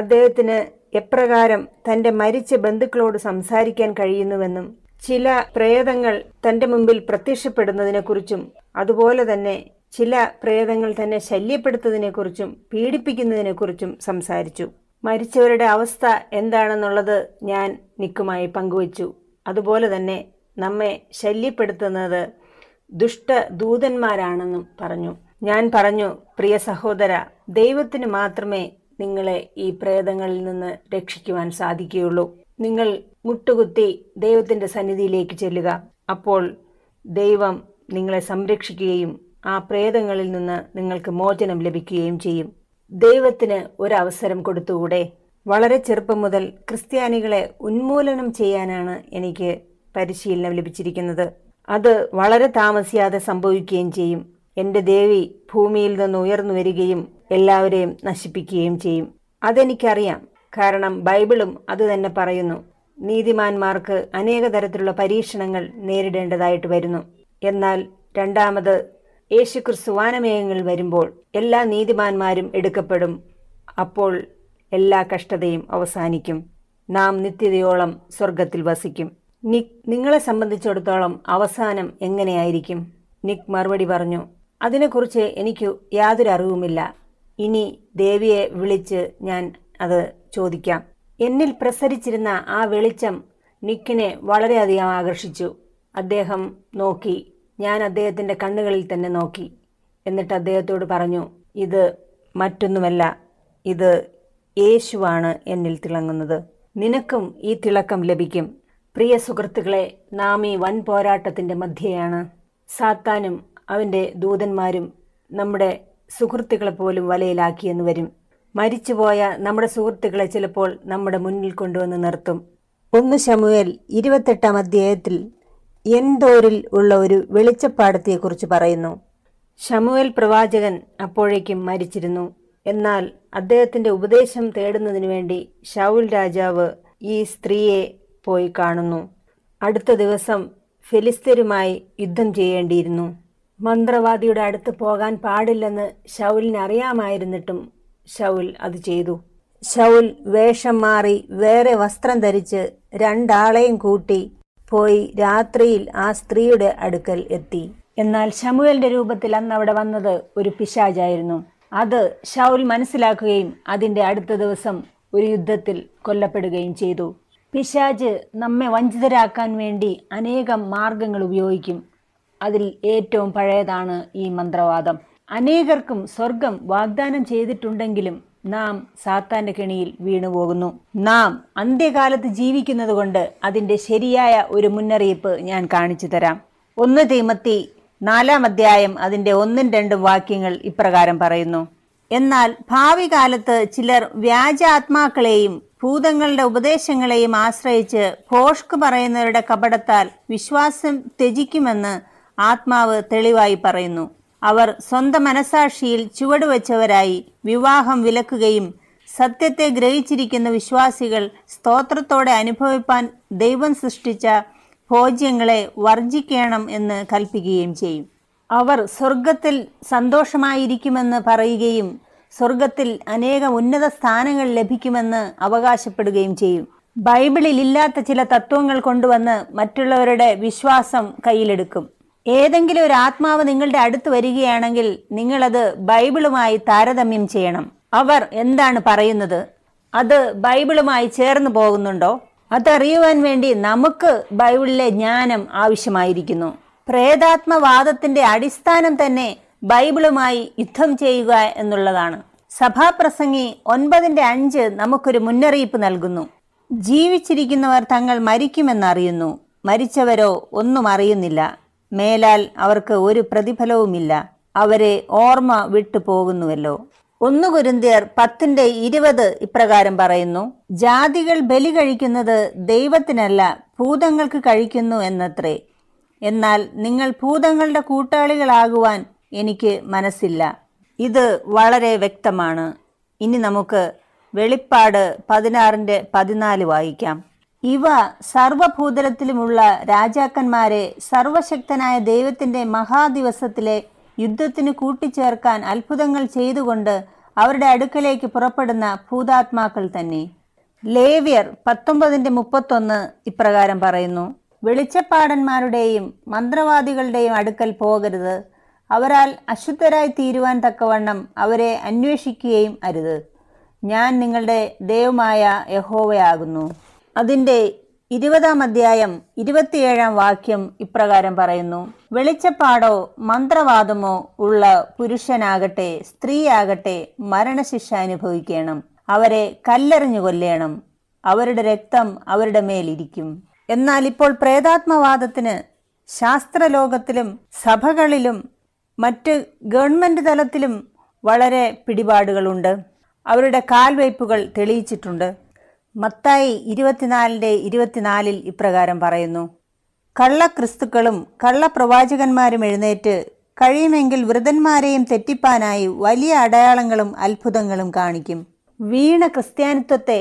അദ്ദേഹത്തിന് എപ്രകാരം തൻ്റെ മരിച്ച ബന്ധുക്കളോട് സംസാരിക്കാൻ കഴിയുന്നുവെന്നും ചില പ്രേതങ്ങൾ തൻ്റെ മുമ്പിൽ പ്രത്യക്ഷപ്പെടുന്നതിനെക്കുറിച്ചും അതുപോലെ തന്നെ ചില പ്രേതങ്ങൾ തന്നെ ശല്യപ്പെടുത്തുന്നതിനെക്കുറിച്ചും പീഡിപ്പിക്കുന്നതിനെക്കുറിച്ചും സംസാരിച്ചു. മരിച്ചവരുടെ അവസ്ഥ എന്താണെന്നുള്ളത് ഞാൻ നിക്കുമായി പങ്കുവച്ചു. അതുപോലെ തന്നെ നമ്മെ ശല്യപ്പെടുത്തുന്നത് ദുഷ്ടദൂതന്മാരാണെന്നും പറഞ്ഞു. ഞാൻ പറഞ്ഞു, പ്രിയ സഹോദര, ദൈവത്തിന് മാത്രമേ നിങ്ങളെ ഈ പ്രേതങ്ങളിൽ നിന്ന് രക്ഷിക്കുവാൻ സാധിക്കുകയുള്ളൂ. നിങ്ങൾ മുട്ടുകുത്തി ദൈവത്തിൻ്റെ സന്നിധിയിലേക്ക് ചെല്ലുക. അപ്പോൾ ദൈവം നിങ്ങളെ സംരക്ഷിക്കുകയും ആ പ്രേതങ്ങളിൽ നിന്ന് നിങ്ങൾക്ക് മോചനം ലഭിക്കുകയും ചെയ്യും. ദൈവത്തിന് ഒരവസരം കൊടുത്തുകൂടെ? വളരെ ചെറുപ്പം മുതൽ ക്രിസ്ത്യാനികളെ ഉന്മൂലനം ചെയ്യാനാണ് എനിക്ക് പരിശീലനം ലഭിച്ചിരിക്കുന്നത്. അത് വളരെ താമസിയാതെ സംഭവിക്കുകയും ചെയ്യും. എൻ്റെ ദേവി ഭൂമിയിൽ നിന്ന് ഉയർന്നു വരികയും എല്ലാവരെയും നശിപ്പിക്കുകയും ചെയ്യും. അതെനിക്കറിയാം. കാരണം ബൈബിളും അത് തന്നെ പറയുന്നു. നീതിമാന്മാർക്ക് അനേക തരത്തിലുള്ള പരീക്ഷണങ്ങൾ നേരിടേണ്ടതായിട്ട് വരുന്നു. എന്നാൽ രണ്ടാമത് യേശുക്രിസ്തു വാനമേഘങ്ങൾ വരുമ്പോൾ എല്ലാ നീതിമാന്മാരും എടുക്കപ്പെടും. അപ്പോൾ എല്ലാ കഷ്ടതയും അവസാനിക്കും. നാം നിത്യതയോളം സ്വർഗത്തിൽ വസിക്കും. നിക്, നിങ്ങളെ സംബന്ധിച്ചിടത്തോളം അവസാനം എങ്ങനെയായിരിക്കും? നിക് മറുപടി പറഞ്ഞു, അതിനെക്കുറിച്ച് എനിക്ക് യാതൊരു അറിവുമില്ല. ഇനി ദേവിയെ വിളിച്ച് ഞാൻ അത് ചോദിക്കാം. എന്നിൽ പ്രസരിച്ചിരുന്ന ആ വെളിച്ചം നിക്കിനെ വളരെയധികം ആകർഷിച്ചു. അദ്ദേഹം നോക്കി. ഞാൻ അദ്ദേഹത്തിൻ്റെ കണ്ണുകളിൽ തന്നെ നോക്കി. എന്നിട്ട് അദ്ദേഹത്തോട് പറഞ്ഞു, ഇത് മറ്റൊന്നുമല്ല, ഇത് യേശുവാണ് എന്നിൽ തിളങ്ങുന്നത്. നിനക്കും ഈ തിളക്കം ലഭിക്കും. പ്രിയ സുഹൃത്തുക്കളെ, നാം ഈ വൻ പോരാട്ടത്തിൻ്റെ മധ്യയാണ്. സാത്താനും അവൻ്റെ ദൂതന്മാരും നമ്മുടെ സുഹൃത്തുക്കളെ പോലും വലയിലാക്കിയെന്ന് വരും. മരിച്ചുപോയ നമ്മുടെ സുഹൃത്തുക്കളെ ചിലപ്പോൾ നമ്മുടെ മുന്നിൽ കൊണ്ടുവന്ന് നിർത്തും. ഒന്ന് ശമൂവേൽ ഇരുപത്തെട്ടാം അധ്യായത്തിൽ എൻദോരിൽ ഉള്ള ഒരു വെളിച്ചപ്പാടത്തെക്കുറിച്ച് പറയുന്നു. ശമൂവേൽ പ്രവാചകൻ അപ്പോഴേക്കും മരിച്ചിരുന്നു. എന്നാൽ അദ്ദേഹത്തിൻ്റെ ഉപദേശം തേടുന്നതിനു വേണ്ടി ശൗൽ രാജാവ് ഈ സ്ത്രീയെ പോയി കാണുന്നു. അടുത്ത ദിവസം ഫെലിസ്ത്യരുമായി യുദ്ധം ചെയ്യേണ്ടിയിരുന്നു. മന്ത്രവാദിയുടെ അടുത്ത് പോകാൻ പാടില്ലെന്ന് ശൗലിന് അറിയാമായിരുന്നിട്ടും ശൗൽ അത് ചെയ്തു. ശൗൽ വേഷം മാറി വേറെ വസ്ത്രം ധരിച്ച് രണ്ടാളെയും കൂട്ടി പോയി രാത്രിയിൽ ആ സ്ത്രീയുടെ അടുക്കൽ എത്തി. എന്നാൽ ശമൂവേലിന്റെ രൂപത്തിൽ അന്ന് അവിടെ വന്നത് ഒരു പിശാചായിരുന്നു. അത് ശൗൽ മനസ്സിലാക്കുകയും അതിൻ്റെ അടുത്ത ദിവസം ഒരു യുദ്ധത്തിൽ കൊല്ലപ്പെടുകയും ചെയ്തു. പിശാച് നമ്മെ വഞ്ചിതരാക്കാൻ വേണ്ടി അനേകം മാർഗങ്ങൾ ഉപയോഗിക്കും. അതിൽ ഏറ്റവും പഴയതാണ് ഈ മന്ത്രവാദം. അനേകർക്കും സ്വർഗം വാഗ്ദാനം ചെയ്തിട്ടുണ്ടെങ്കിലും നാം സാത്താന്റെ കെണിയിൽ വീണുപോകുന്നു. നാം അന്ത്യകാലത്ത് ജീവിക്കുന്നത് കൊണ്ട് അതിൻ്റെ ശരിയായ ഒരു മുന്നറിയിപ്പ് ഞാൻ കാണിച്ചു തരാം. ഒന്ന് തിമോത്തി നാലാം അധ്യായം അതിൻ്റെ ഒന്നും രണ്ടും വാക്യങ്ങൾ ഇപ്രകാരം പറയുന്നു: എന്നാൽ ഭാവി കാലത്ത് ചിലർ വ്യാജ ആത്മാക്കളെയും ഭൂതങ്ങളുടെ ഉപദേശങ്ങളെയും ആശ്രയിച്ച് ഭോഷ്ക് പറയുന്നവരുടെ കപടത്താൽ വിശ്വാസം ത്യജിക്കുമെന്ന് ആത്മാവ് തെളിവായി പറയുന്നു. അവർ സ്വന്തം മനസാക്ഷിയിൽ ചുവടുവെച്ചവരായി വിവാഹം വിലക്കുകയും സത്യത്തെ ഗ്രഹിച്ചിരിക്കുന്ന വിശ്വാസികൾ സ്തോത്രത്തോടെ അനുഭവിപ്പാൻ ദൈവം സൃഷ്ടിച്ച ഭോജ്യങ്ങളെ വർജിക്കണം എന്ന് കൽപ്പിക്കുകയും ചെയ്യും. അവർ സ്വർഗത്തിൽ സന്തോഷമായിരിക്കുമെന്ന് പറയുകയും സ്വർഗത്തിൽ അനേകം ഉന്നത സ്ഥാനങ്ങൾ ലഭിക്കുമെന്ന് അവകാശപ്പെടുകയും ചെയ്യും. ബൈബിളിൽ ഇല്ലാത്ത ചില തത്വങ്ങൾ കൊണ്ടുവന്ന് മറ്റുള്ളവരുടെ വിശ്വാസം കയ്യിലെടുക്കും. ഏതെങ്കിലും ഒരു ആത്മാവ് നിങ്ങളുടെ അടുത്ത് വരികയാണെങ്കിൽ നിങ്ങളത് ബൈബിളുമായി താരതമ്യം ചെയ്യണം. അവർ എന്താണ് പറയുന്നത്, അത് ബൈബിളുമായി ചേർന്ന് പോകുന്നുണ്ടോ? അതറിയുവാൻ വേണ്ടി നമുക്ക് ബൈബിളിലെ ജ്ഞാനം ആവശ്യമായിരിക്കുന്നു. പ്രേതാത്മവാദത്തിന്റെ അടിസ്ഥാനം തന്നെ ബൈബിളുമായി യുദ്ധം ചെയ്യുക എന്നുള്ളതാണ്. സഭാപ്രസംഗി ഒൻപതിന്റെ അഞ്ച് നമുക്കൊരു മുന്നറിയിപ്പ് നൽകുന്നു. ജീവിച്ചിരിക്കുന്നവർ തങ്ങൾ മരിക്കുമെന്നറിയുന്നു, മരിച്ചവരോ ഒന്നും അറിയുന്നില്ല, മേലാൽ അവർക്ക് ഒരു പ്രതിഫലവുമില്ല, അവരെ ഓർമ്മ വിട്ടു പോകുന്നുവല്ലോ. ഒന്ന് കൊരിന്ത്യർ പത്തിന്റെ ഇരുപത് ഇപ്രകാരം പറയുന്നു: ജാതികൾ ബലി കഴിക്കുന്നത് ദൈവത്തിനല്ല, ഭൂതങ്ങൾക്ക് കഴിക്കുന്നു എന്നത്രേ. എന്നാൽ നിങ്ങൾ ഭൂതങ്ങളുടെ കൂട്ടാളികളാകുവാൻ എനിക്ക് മനസ്സില്ല. ഇത് വളരെ വ്യക്തമാണ്. ഇനി നമുക്ക് വെളിപ്പാട് പതിനാറിന്റെ പതിനാല് വായിക്കാം. ഇവ സർവഭൂതലത്തിലുമുള്ള രാജാക്കന്മാരെ സർവശക്തനായ ദൈവത്തിന്റെ മഹാദിവസത്തിലെ യുദ്ധത്തിന് കൂട്ടിച്ചേർക്കാൻ അത്ഭുതങ്ങൾ ചെയ്തുകൊണ്ട് അവരുടെ അടുക്കലേക്ക് പുറപ്പെടുന്ന ഭൂതാത്മാക്കൾ തന്നെ. ലേവ്യർ പത്തൊമ്പതിന്റെ മുപ്പത്തൊന്ന് ഇപ്രകാരം പറയുന്നു: വെളിച്ചപ്പാടന്മാരുടെയും മന്ത്രവാദികളുടെയും അടുക്കൽ പോകരുത്, അവരാൽ അശുദ്ധരായി തീരുവാൻ തക്കവണ്ണം അവരെ അന്വേഷിക്കുകയും അരുത്. ഞാൻ നിങ്ങളുടെ ദൈവമായ യഹോവയാകുന്നു. അതിൻ്റെ ഇരുപതാം അധ്യായം ഇരുപത്തിയേഴാം വാക്യം ഇപ്രകാരം പറയുന്നു: വെളിച്ചപ്പാടോ മന്ത്രവാദമോ ഉള്ള പുരുഷനാകട്ടെ സ്ത്രീയാകട്ടെ മരണശിക്ഷ അനുഭവിക്കണം, അവരെ കല്ലെറിഞ്ഞു കൊല്ലേണം, അവരുടെ രക്തം അവരുടെ മേലിരിക്കും. എന്നാൽ ഇപ്പോൾ പ്രേതാത്മവാദത്തിന് ശാസ്ത്രലോകത്തിലും സഭകളിലും മറ്റ് ഗവൺമെൻറ് തലത്തിലും വളരെ പിടിപാടുകളുണ്ട്. അവരുടെ കാൽവയ്പ്പുകൾ തെളിയിച്ചിട്ടുണ്ട്. മത്തായി ഇരുപത്തിനാലിൻ്റെ ഇരുപത്തിനാലിൽ ഇപ്രകാരം പറയുന്നു: കള്ളക്രിസ്തുക്കളും കള്ളപ്രവാചകന്മാരും എഴുന്നേറ്റ് കഴിയുമെങ്കിൽ വൃദ്ധന്മാരെയും തെറ്റിപ്പാനായി വലിയ അടയാളങ്ങളും അത്ഭുതങ്ങളും കാണിക്കും. വീണ ക്രിസ്ത്യാനിത്വത്തെ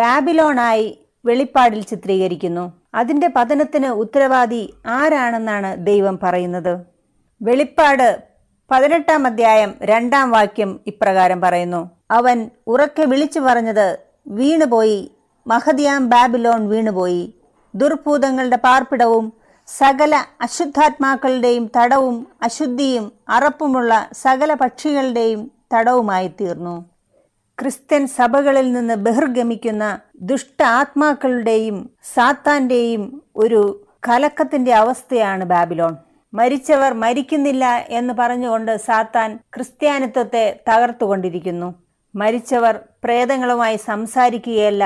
ബാബിലോണായി വെളിപ്പാടിൽ ചിത്രീകരിക്കുന്നു. അതിൻ്റെ പതനത്തിന് ഉത്തരവാദി ആരാണെന്നാണ് ദൈവം പറയുന്നത്. വെളിപ്പാട് പതിനെട്ടാം അധ്യായം രണ്ടാം വാക്യം ഇപ്രകാരം പറയുന്നു: അവൻ ഉറക്കെ വിളിച്ചു പറഞ്ഞത്, വീണുപോയി, മഹതിയാം ബാബിലോൺ വീണുപോയി, ദുർഭൂതങ്ങളുടെ പാർപ്പിടവും സകല അശുദ്ധാത്മാക്കളുടെയും തടവും അശുദ്ധിയും അറപ്പുമുള്ള സകല പക്ഷികളുടെയും തടവുമായി തീർന്നു. ക്രിസ്ത്യൻ സഭകളിൽ നിന്ന് ബഹിർഗമിക്കുന്ന ദുഷ്ട ആത്മാക്കളുടെയും സാത്താന്റെയും ഒരു കലക്കത്തിന്റെ അവസ്ഥയാണ് ബാബിലോൺ. മരിച്ചവർ മരിക്കുന്നില്ല എന്ന് പറഞ്ഞുകൊണ്ട് സാത്താൻ ക്രിസ്ത്യാനിത്വത്തെ തകർത്തുകൊണ്ടിരിക്കുന്നു. മരിച്ചവർ പ്രേതങ്ങളുമായി സംസാരിക്കുകയല്ല,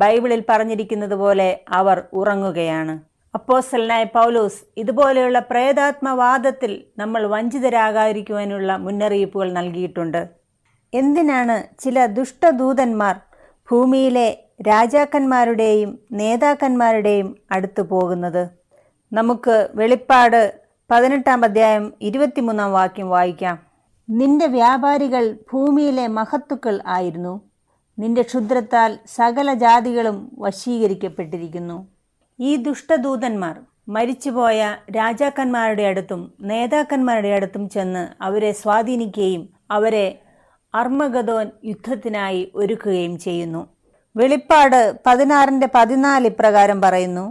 ബൈബിളിൽ പറഞ്ഞിരിക്കുന്നത് പോലെ അവർ ഉറങ്ങുകയാണ്. അപ്പോസ്തലനായ പൗലോസ് ഇതുപോലെയുള്ള പ്രേതാത്മവാദത്തിൽ നമ്മൾ വഞ്ചിതരാകാതിരിക്കുവാനുള്ള മുന്നറിയിപ്പുകൾ നൽകിയിട്ടുണ്ട്. എന്തിനാണ് ചില ദുഷ്ടദൂതന്മാർ ഭൂമിയിലെ രാജാക്കന്മാരുടെയും നേതാക്കന്മാരുടെയും അടുത്തു പോകുന്നത്? നമുക്ക് വെളിപ്പാട് പതിനെട്ടാം അധ്യായം ഇരുപത്തിമൂന്നാം വാക്യം വായിക്കാം: നിന്റെ വ്യാപാരികൾ ഭൂമിയിലെ മഹത്തുക്കൾ ആയിരുന്നു, നിന്റെ ക്ഷുദ്രത്താൽ സകല ജാതികളും വശീകരിക്കപ്പെട്ടിരിക്കുന്നു. ഈ ദുഷ്ടദൂതന്മാർ മരിച്ചുപോയ രാജാക്കന്മാരുടെ അടുത്തും നേതാക്കന്മാരുടെ അടുത്തും ചെന്ന് അവരെ സ്വാധീനിക്കുകയും അവരെ അർമ്മഗദോൻ യുദ്ധത്തിനായി ഒരുക്കുകയും ചെയ്യുന്നു. വെളിപ്പാട് പതിനാറിന്റെ പതിനാല് ഇപ്രകാരം പറയുന്നു: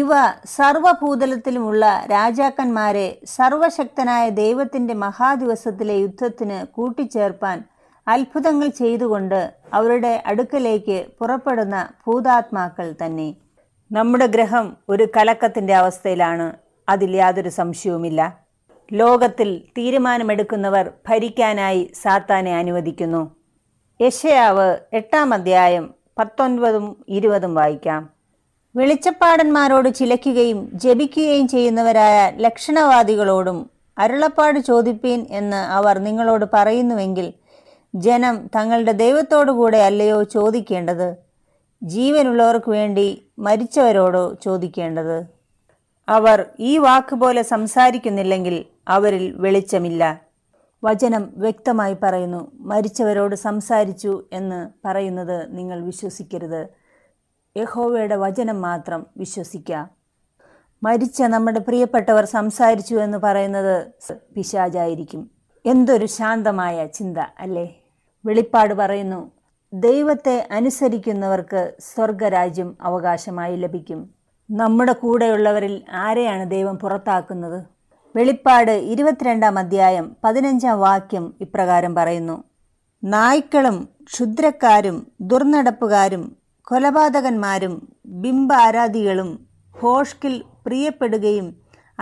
ഇവ സർവഭൂതലത്തിലുമുള്ള രാജാക്കന്മാരെ സർവശക്തനായ ദൈവത്തിന്റെ മഹാദിവസത്തിലെ യുദ്ധത്തിന് കൂട്ടിച്ചേർപ്പാൻ അത്ഭുതങ്ങൾ ചെയ്തുകൊണ്ട് അവരുടെ അടുക്കലേക്ക് പുറപ്പെടുന്ന ഭൂതാത്മാക്കൾ തന്നെ. നമ്മുടെ ഗ്രഹം ഒരു കലക്കത്തിന്റെ അവസ്ഥയിലാണ്, അതിൽ യാതൊരു സംശയവുമില്ല. ലോകത്തിൽ തീരുമാനമെടുക്കുന്നവർ ഭരിക്കാനായി സാത്താനെ അനുവദിക്കുന്നു. യെശയ്യാവ് എട്ടാം അധ്യായം പത്തൊൻപതും ഇരുപതും വായിക്കാം: വെളിച്ചപ്പാടന്മാരോട് ചിലയ്ക്കുകയും ജപിക്കുകയും ചെയ്യുന്നവരായ ലക്ഷണവാദികളോടും അരുളപ്പാട് ചോദിപ്പീൻ എന്ന് അവർ നിങ്ങളോട് പറയുന്നുവെങ്കിൽ ജനം തങ്ങളുടെ ദൈവത്തോടു കൂടെ അല്ലയോ ചോദിക്കേണ്ടത്? ജീവനുള്ളവർക്ക് വേണ്ടി മരിച്ചവരോടോ ചോദിക്കേണ്ടത്? അവർ ഈ വാക്കുപോലെ സംസാരിക്കുന്നില്ലെങ്കിൽ അവരിൽ വെളിച്ചമില്ല. വചനം വ്യക്തമായി പറയുന്നു, മരിച്ചവരോട് സംസാരിച്ചു എന്ന് പറയുന്നത് നിങ്ങൾ വിശ്വസിക്കരുത്, യഹോവയുടെ വചനം മാത്രം വിശ്വസിക്കാം. മരിച്ച നമ്മുടെ പ്രിയപ്പെട്ടവർ സംസാരിച്ചു എന്ന് പറയുന്നത് പിശാചായിരിക്കും. എന്തൊരു ശാന്തമായ ചിന്ത അല്ലേ? വെളിപ്പാട് പറയുന്നു, ദൈവത്തെ അനുസരിക്കുന്നവർക്ക് സ്വർഗരാജ്യം അവകാശമായി ലഭിക്കും. നമ്മുടെ കൂടെയുള്ളവരിൽ ആരെയാണ് ദൈവം പുറത്താക്കുന്നത്? വെളിപ്പാട് ഇരുപത്തിരണ്ടാം അധ്യായം പതിനഞ്ചാം വാക്യം ഇപ്രകാരം പറയുന്നു: നായ്ക്കളും ക്ഷുദ്രക്കാരും ദുർനടപ്പുകാരും കൊലപാതകന്മാരും ബിംബാരാധികളും ഭോഷ്കിൽ പ്രിയപ്പെടുകയും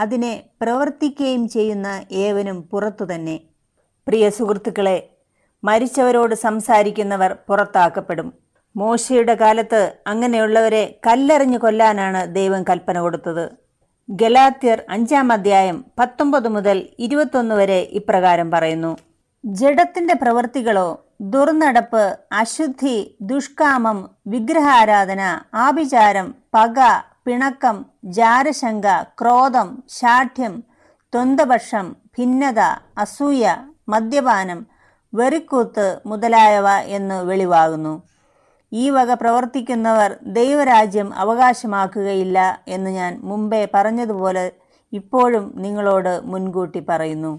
അതിനെ പ്രവർത്തിക്കുകയും ചെയ്യുന്ന ഏവനും പുറത്തു തന്നെ. പ്രിയ സുഹൃത്തുക്കളെ, മരിച്ചവരോട് സംസാരിക്കുന്നവർ പുറത്താക്കപ്പെടും. മോശയുടെ കാലത്ത് അങ്ങനെയുള്ളവരെ കല്ലെറിഞ്ഞു കൊല്ലാനാണ് ദൈവം കൽപ്പന കൊടുത്തത്. ഗലാത്യർ അഞ്ചാം അധ്യായം പത്തൊമ്പത് മുതൽ ഇരുപത്തൊന്ന് വരെ ഇപ്രകാരം പറയുന്നു: ജഡത്തിന്റെ പ്രവൃത്തികളോ ദുർനടപ്പ്, അശുദ്ധി, ദുഷ്കാമം, വിഗ്രഹാരാധന, ആഭിചാരം, പക, പിണക്കം, ജാരശങ്ക, ക്രോധം, ശാഠ്യം, തൊന്തപക്ഷം, ഭിന്നത, അസൂയ, മദ്യപാനം, വെറിക്കൂത്ത് മുതലായവ എന്ന് വെളിവാകുന്നു. ഈ വക പ്രവർത്തിക്കുന്നവർ ദൈവരാജ്യം അവകാശമാക്കുകയില്ല എന്ന് ഞാൻ മുമ്പേ പറഞ്ഞതുപോലെ ഇപ്പോഴും നിങ്ങളോട് മുൻകൂട്ടി പറയുന്നു.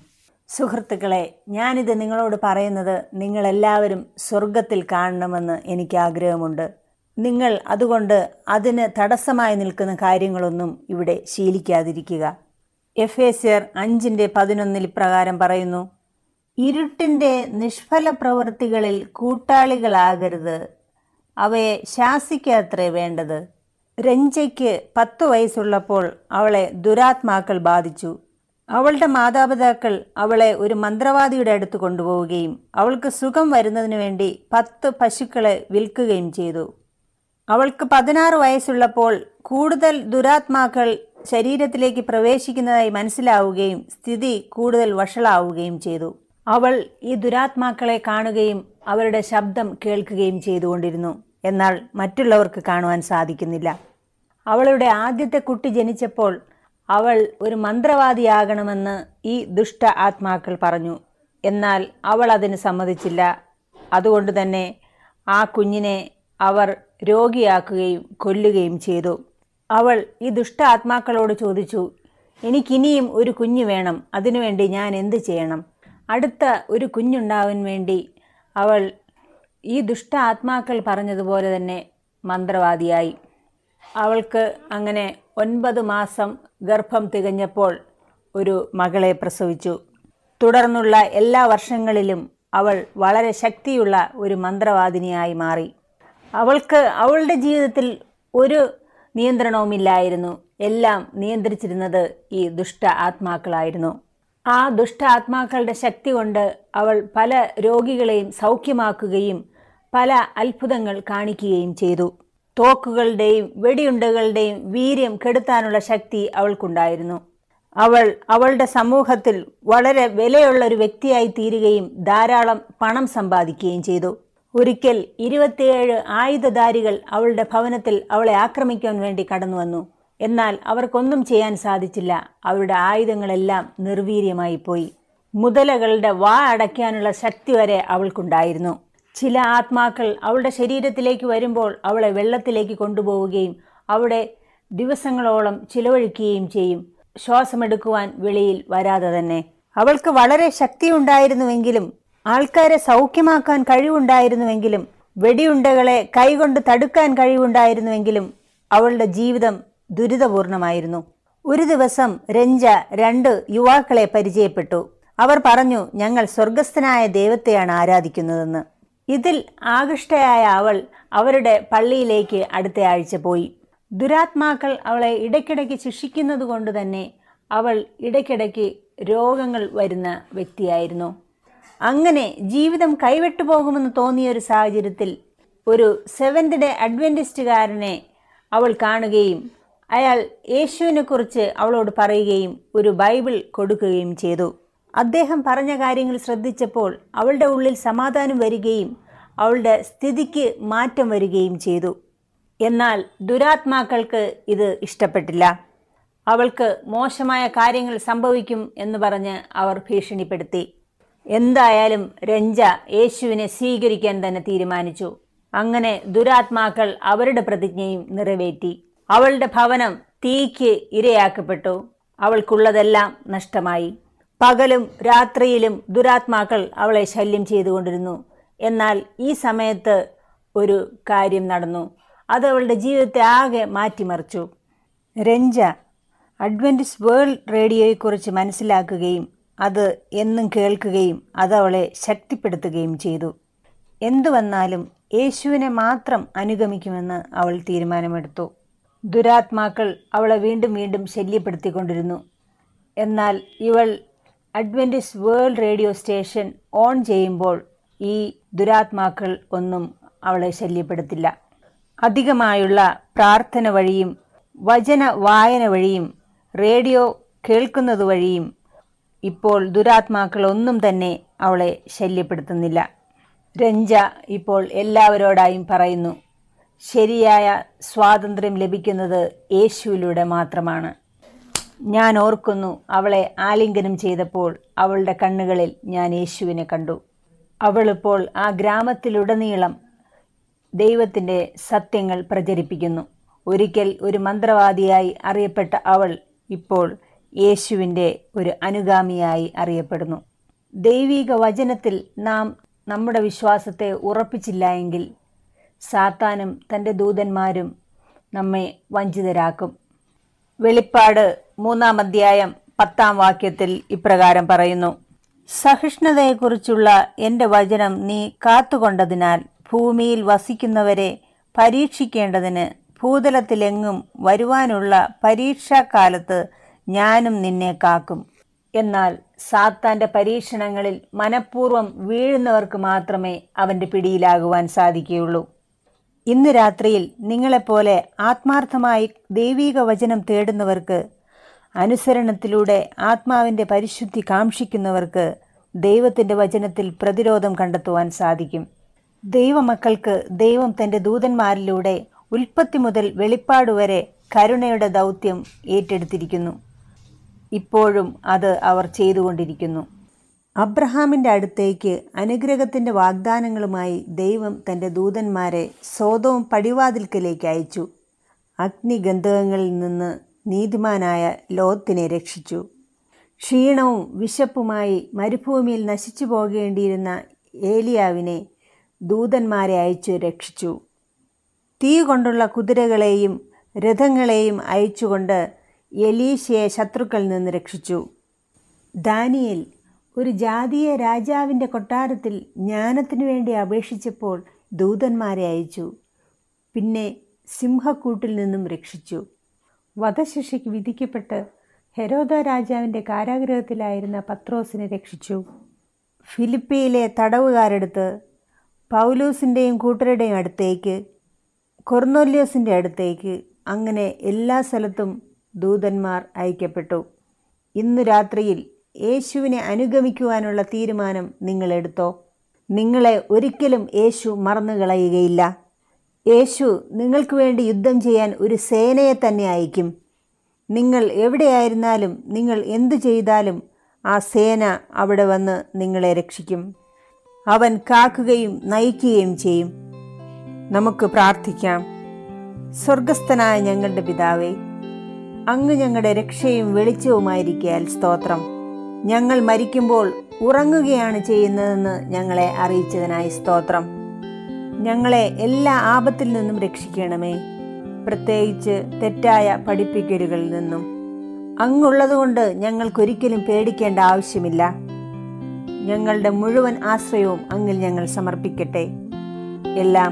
സുഹൃത്തുക്കളെ, ഞാനിത് നിങ്ങളോട് പറയുന്നത് നിങ്ങളെല്ലാവരും സ്വർഗത്തിൽ കാണണമെന്ന് എനിക്ക് ആഗ്രഹമുണ്ട്. നിങ്ങൾ അതുകൊണ്ട് അതിന് തടസ്സമായി നിൽക്കുന്ന കാര്യങ്ങളൊന്നും ഇവിടെ ശീലിക്കാതിരിക്കുക. എഫേസ്യർ അഞ്ചിൻ്റെ പതിനൊന്നിൽ ഇപ്രകാരം പറയുന്നു: ഇരുട്ടിൻ്റെ നിഷ്ഫല പ്രവൃത്തികളിൽ കൂട്ടാളികളാകരുത്, അവയെ ശാസിക്കത്രേ വേണ്ടത്. രഞ്ജയ്ക്ക് പത്തു വയസ്സുള്ളപ്പോൾ അവളെ ദുരാത്മാക്കൾ ബാധിച്ചു. അവളുടെ മാതാപിതാക്കൾ അവളെ ഒരു മന്ത്രവാദിയുടെ അടുത്ത് കൊണ്ടുപോവുകയും അവൾക്ക് സുഖം വരുന്നതിനു വേണ്ടി പത്ത് പശുക്കളെ വിൽക്കുകയും ചെയ്തു. അവൾക്ക് പതിനാറ് വയസ്സുള്ളപ്പോൾ കൂടുതൽ ദുരാത്മാക്കൾ ശരീരത്തിലേക്ക് പ്രവേശിക്കുന്നതായി മനസ്സിലാവുകയും സ്ഥിതി കൂടുതൽ വഷളാവുകയും ചെയ്തു. അവൾ ഈ ദുരാത്മാക്കളെ കാണുകയും അവരുടെ ശബ്ദം കേൾക്കുകയും ചെയ്തുകൊണ്ടിരുന്നു. എന്നാൽ മറ്റുള്ളവർക്ക് കാണുവാൻ സാധിക്കുന്നില്ല. അവളുടെ ആദ്യത്തെ കുട്ടി ജനിച്ചപ്പോൾ അവൾ ഒരു മന്ത്രവാദിയാകണമെന്ന് ഈ ദുഷ്ട ആത്മാക്കൾ പറഞ്ഞു. എന്നാൽ അവൾ അതിന് സമ്മതിച്ചില്ല. അതുകൊണ്ട് തന്നെ ആ കുഞ്ഞിനെ അവർ രോഗിയാക്കുകയും കൊല്ലുകയും ചെയ്തു. അവൾ ഈ ദുഷ്ട ആത്മാക്കളോട് ചോദിച്ചു, എനിക്കിനിയും ഒരു കുഞ്ഞ് വേണം, അതിനുവേണ്ടി ഞാൻ എന്ത് ചെയ്യണം? അടുത്ത ഒരു കുഞ്ഞുണ്ടാവാൻ വേണ്ടി അവൾ ഈ ദുഷ്ട ആത്മാക്കൾ പറഞ്ഞതുപോലെ തന്നെ മന്ത്രവാദിയായി. അവൾക്ക് അങ്ങനെ ഒൻപത് മാസം ഗർഭം തികഞ്ഞപ്പോൾ ഒരു മകളെ പ്രസവിച്ചു. തുടർന്നുള്ള എല്ലാ വർഷങ്ങളിലും അവൾ വളരെ ശക്തിയുള്ള ഒരു മന്ത്രവാദിനിയായി മാറി. അവൾക്ക് അവളുടെ ജീവിതത്തിൽ ഒരു നിയന്ത്രണവുമില്ലായിരുന്നു. എല്ലാം നിയന്ത്രിച്ചിരുന്നത് ഈ ദുഷ്ട ആത്മാക്കളായിരുന്നു. ആ ദുഷ്ട ആത്മാക്കളുടെ ശക്തി കൊണ്ട് അവൾ പല രോഗികളെയും സൗഖ്യമാക്കുകയും പല അത്ഭുതങ്ങൾ കാണിക്കുകയും ചെയ്തു. തോക്കുകളുടെയും വെടിയുണ്ടകളുടെയും വീര്യം കെടുത്താനുള്ള ശക്തി അവൾക്കുണ്ടായിരുന്നു. അവൾ അവളുടെ സമൂഹത്തിൽ വളരെ വിലയുള്ള ഒരു വ്യക്തിയായി തീരുകയും ധാരാളം പണം സമ്പാദിക്കുകയും ചെയ്തു. ഒരിക്കൽ ഇരുപത്തിയേഴ് ആയുധധാരികൾ അവളുടെ ഭവനത്തിൽ അവളെ ആക്രമിക്കാൻ വേണ്ടി കടന്നു വന്നു. എന്നാൽ അവർക്കൊന്നും ചെയ്യാൻ സാധിച്ചില്ല. അവരുടെ ആയുധങ്ങളെല്ലാം നിർവീര്യമായി പോയി. മുതലകളുടെ വാ അടയ്ക്കാനുള്ള ശക്തി വരെ അവൾക്കുണ്ടായിരുന്നു. ചില ആത്മാക്കൾ അവളുടെ ശരീരത്തിലേക്ക് വരുമ്പോൾ അവളെ വെള്ളത്തിലേക്ക് കൊണ്ടുപോവുകയും അവിടെ ദിവസങ്ങളോളം ചിലവഴിക്കുകയും ചെയ്യും, ശ്വാസമെടുക്കുവാൻ വെളിയിൽ വരാതെ തന്നെ. അവൾക്ക് വളരെ ശക്തിയുണ്ടായിരുന്നുവെങ്കിലും ആൾക്കാരെ സൗഖ്യമാക്കാൻ കഴിവുണ്ടായിരുന്നുവെങ്കിലും വെടിയുണ്ടകളെ കൈകൊണ്ട് തടുക്കാൻ കഴിവുണ്ടായിരുന്നുവെങ്കിലും അവളുടെ ജീവിതം ദുരിതപൂർണമായിരുന്നു. ഒരു ദിവസം രഞ്ജ രണ്ട് യുവാക്കളെ പരിചയപ്പെട്ടു. അവർ പറഞ്ഞു, ഞങ്ങൾ സ്വർഗസ്ഥനായ ദൈവത്തെയാണ് ആരാധിക്കുന്നതെന്ന്. ഇതിൽ ആകൃഷ്ടയായ അവൾ അവരുടെ പള്ളിയിലേക്ക് അടുത്ത ആഴ്ച പോയി. ദുരാത്മാക്കൾ അവളെ ഇടയ്ക്കിടയ്ക്ക് ശിക്ഷിക്കുന്നത് കൊണ്ട് തന്നെ അവൾ ഇടയ്ക്കിടയ്ക്ക് രോഗങ്ങൾ വരുന്ന വ്യക്തിയായിരുന്നു. അങ്ങനെ ജീവിതം കൈവിട്ടു പോകുമെന്ന് തോന്നിയ ഒരു സാഹചര്യത്തിൽ ഒരു സെവൻത് ഡേ അഡ്വെന്റിസ്റ്റുകാരനെ അവൾ കാണുകയും അയാൾ യേശുവിനെക്കുറിച്ച് അവളോട് പറയുകയും ഒരു ബൈബിൾ കൊടുക്കുകയും ചെയ്തു. അദ്ദേഹം പറഞ്ഞ കാര്യങ്ങൾ ശ്രദ്ധിച്ചപ്പോൾ അവളുടെ ഉള്ളിൽ സമാധാനം വരികയും അവളുടെ സ്ഥിതിക്ക് മാറ്റം വരികയും ചെയ്തു. എന്നാൽ ദുരാത്മാക്കൾക്ക് ഇത് ഇഷ്ടപ്പെട്ടില്ല. അവൾക്ക് മോശമായ കാര്യങ്ങൾ സംഭവിക്കും എന്ന് പറഞ്ഞ് അവർ ഭീഷണിപ്പെടുത്തി. എന്തായാലും രഞ്ജ യേശുവിനെ സ്വീകരിക്കാൻ തന്നെ തീരുമാനിച്ചു. അങ്ങനെ ദുരാത്മാക്കൾ അവരുടെ പ്രതിജ്ഞയും നിറവേറ്റി. അവളുടെ ഭവനം തീയ്ക്ക് ഇരയാക്കപ്പെട്ടു. അവൾക്കുള്ളതെല്ലാം നഷ്ടമായി. പകലും രാത്രിയിലും ദുരാത്മാക്കൾ അവളെ ശല്യം ചെയ്തുകൊണ്ടിരുന്നു. എന്നാൽ ഈ സമയത്ത് ഒരു കാര്യം നടന്നു. അത് അവളുടെ ജീവിതത്തെ ആകെ മാറ്റിമറിച്ചു. രഞ്ജ അഡ്വെന്റിസ്റ്റ് വേൾഡ് റേഡിയോയെക്കുറിച്ച് മനസ്സിലാക്കുകയും അത് എന്നും കേൾക്കുകയും അതവളെ ശക്തിപ്പെടുത്തുകയും ചെയ്തു. എന്തു വന്നാലും യേശുവിനെ മാത്രം അനുഗമിക്കുമെന്ന് അവൾ തീരുമാനമെടുത്തു. ദുരാത്മാക്കൾ അവളെ വീണ്ടും വീണ്ടും ശല്യപ്പെടുത്തിക്കൊണ്ടിരുന്നു. എന്നാൽ ഇവൾ Adventist World Radio station on ചെയ്യുമ്പോൾ ഈ ദുരാത്മാക്കൾ ഒന്നും അവളെ ശല്യപ്പെടുത്തില്ല. അധികമായുള്ള പ്രാർത്ഥന വഴിയും വചന വായന വഴിയും റേഡിയോ കേൾക്കുന്നതുവഴിയും ഇപ്പോൾ ദുരാത്മാക്കളൊന്നും തന്നെ അവളെ ശല്യപ്പെടുത്തുന്നില്ല. രഞ്ജ ഇപ്പോൾ എല്ലാവരോടായും പറയുന്നു, ശരിയായ സ്വാതന്ത്ര്യം ലഭിക്കുന്നത് യേശുവിലൂടെ മാത്രമാണ്. ഞാൻ ഓർക്കുന്നു, അവളെ ആലിംഗനം ചെയ്തപ്പോൾ അവളുടെ കണ്ണുകളിൽ ഞാൻ യേശുവിനെ കണ്ടു. അവളിപ്പോൾ ആ ഗ്രാമത്തിലുടനീളം ദൈവത്തിൻ്റെ സത്യങ്ങൾ പ്രചരിപ്പിക്കുന്നു. ഒരിക്കൽ ഒരു മന്ത്രവാദിയായി അറിയപ്പെട്ട അവൾ ഇപ്പോൾ യേശുവിൻ്റെ ഒരു അനുഗാമിയായി അറിയപ്പെടുന്നു. ദൈവിക വചനത്തിൽ നാം നമ്മുടെ വിശ്വാസത്തെ ഉറപ്പിച്ചില്ല എങ്കിൽ സാത്താനും തൻ്റെ ദൂതന്മാരും നമ്മെ വഞ്ചിതരാക്കും. വെളിപ്പാട് മൂന്നാം അധ്യായം പത്താം വാക്യത്തിൽ ഇപ്രകാരം പറയുന്നു, സഹിഷ്ണുതയെക്കുറിച്ചുള്ള എൻ്റെ വചനം നീ കാത്തുകൊണ്ടതിനാൽ ഭൂമിയിൽ വസിക്കുന്നവരെ പരീക്ഷിക്കേണ്ടതിന് ഭൂതലത്തിലെങ്ങും വരുവാനുള്ള പരീക്ഷാക്കാലത്ത് ഞാനും നിന്നെ കാക്കും. എന്നാൽ സാത്താൻ്റെ പരീക്ഷണങ്ങളിൽ മനഃപൂർവ്വം വീഴുന്നവർക്ക് മാത്രമേ അവൻ്റെ പിടിയിലാകുവാൻ സാധിക്കുകയുള്ളൂ. ഇന്ന് രാത്രിയിൽ നിങ്ങളെപ്പോലെ ആത്മാർത്ഥമായി ദൈവീക വചനം തേടുന്നവർക്ക്, അനുസരണത്തിലൂടെ ആത്മാവിൻ്റെ പരിശുദ്ധി കാംക്ഷിക്കുന്നവർക്ക് ദൈവത്തിൻ്റെ വചനത്തിൽ പ്രതിരോധം കണ്ടെത്തുവാൻ സാധിക്കും. ദൈവമക്കൾക്ക് ദൈവം തൻ്റെ ദൂതന്മാരിലൂടെ ഉൽപ്പത്തി മുതൽ വെളിപ്പാട് വരെ കരുണയുടെ ദൗത്യം ഏറ്റെടുത്തിരിക്കുന്നു. ഇപ്പോഴും അത് അവർ ചെയ്തുകൊണ്ടിരിക്കുന്നു. അബ്രഹാമിൻ്റെ അടുത്തേക്ക് അനുഗ്രഹത്തിൻ്റെ വാഗ്ദാനങ്ങളുമായി ദൈവം തൻ്റെ ദൂതന്മാരെ സോതോം പടിവാതിൽക്കലേക്ക് അയച്ചു. അഗ്നിഗന്ധകങ്ങളിൽ നിന്ന് നീതിമാനായ ലോത്തിനെ രക്ഷിച്ചു. ക്ഷീണവും വിശപ്പുമായി മരുഭൂമിയിൽ നശിച്ചു പോകേണ്ടിയിരുന്ന ഏലിയാവിനെ ദൂതന്മാരെ അയച്ചു രക്ഷിച്ചു. തീ കൊണ്ടുള്ള കുതിരകളെയും രഥങ്ങളെയും അയച്ചുകൊണ്ട് എലീശയെ ശത്രുക്കളിൽ നിന്ന് രക്ഷിച്ചു. ദാനിയേൽ ഒരു ജാതീയ രാജാവിൻ്റെ കൊട്ടാരത്തിൽ ജ്ഞാനത്തിനു വേണ്ടി അപേക്ഷിച്ചപ്പോൾ ദൂതന്മാരെ അയച്ചു. പിന്നെ സിംഹക്കൂട്ടിൽ നിന്നും രക്ഷിച്ചു. വധശിക്ഷയ്ക്ക് വിധിക്കപ്പെട്ട് ഹെരോദ രാജാവിൻ്റെ കാരാഗ്രഹത്തിലായിരുന്ന പത്രോസിനെ രക്ഷിച്ചു. ഫിലിപ്പിയിലെ തടവുകാരടുത്ത് പൗലൂസിൻ്റെയും കൂട്ടരുടെയും അടുത്തേക്ക്, കൊർന്നോല്യോസിൻ്റെ അടുത്തേക്ക്, അങ്ങനെ എല്ലാ സ്ഥലത്തും ദൂതന്മാർ അയക്കപ്പെട്ടു. ഇന്നു രാത്രിയിൽ യേശുവിനെ അനുഗമിക്കുവാനുള്ള തീരുമാനം നിങ്ങളെടുത്തോ? നിങ്ങളെ ഒരിക്കലും യേശു മറന്നുകളയുകയില്ല. യേശു നിങ്ങൾക്ക് വേണ്ടി യുദ്ധം ചെയ്യാൻ ഒരു സേനയെ തന്നെ അയക്കും. നിങ്ങൾ എവിടെയായിരുന്നാലും നിങ്ങൾ എന്തു ചെയ്താലും ആ സേന അവിടെ വന്ന് നിങ്ങളെ രക്ഷിക്കും. അവൻ കാക്കുകയും നയിക്കുകയും ചെയ്യും. നമുക്ക് പ്രാർത്ഥിക്കാം. സ്വർഗസ്ഥനായ ഞങ്ങളുടെ പിതാവേ, അങ്ങ് ഞങ്ങളുടെ രക്ഷയും വെളിച്ചവുമായിരിക്കയാൽ സ്തോത്രം. ഞങ്ങൾ മരിക്കുമ്പോൾ ഉറങ്ങുകയാണ് ചെയ്യുന്നതെന്ന് ഞങ്ങളെ അറിയിച്ചതിനായി സ്തോത്രം. ഞങ്ങളെ എല്ലാ ആപത്തിൽ നിന്നും രക്ഷിക്കണമേ, പ്രത്യേകിച്ച് തെറ്റായ പഠിപ്പിക്കലുകളിൽ നിന്നും. അങ്ങുള്ളതുകൊണ്ട് ഞങ്ങൾക്കൊരിക്കലും പേടിക്കേണ്ട ആവശ്യമില്ല. ഞങ്ങളുടെ മുഴുവൻ ആശ്രയവും അങ്ങിൽ ഞങ്ങൾ സമർപ്പിക്കട്ടെ. എല്ലാം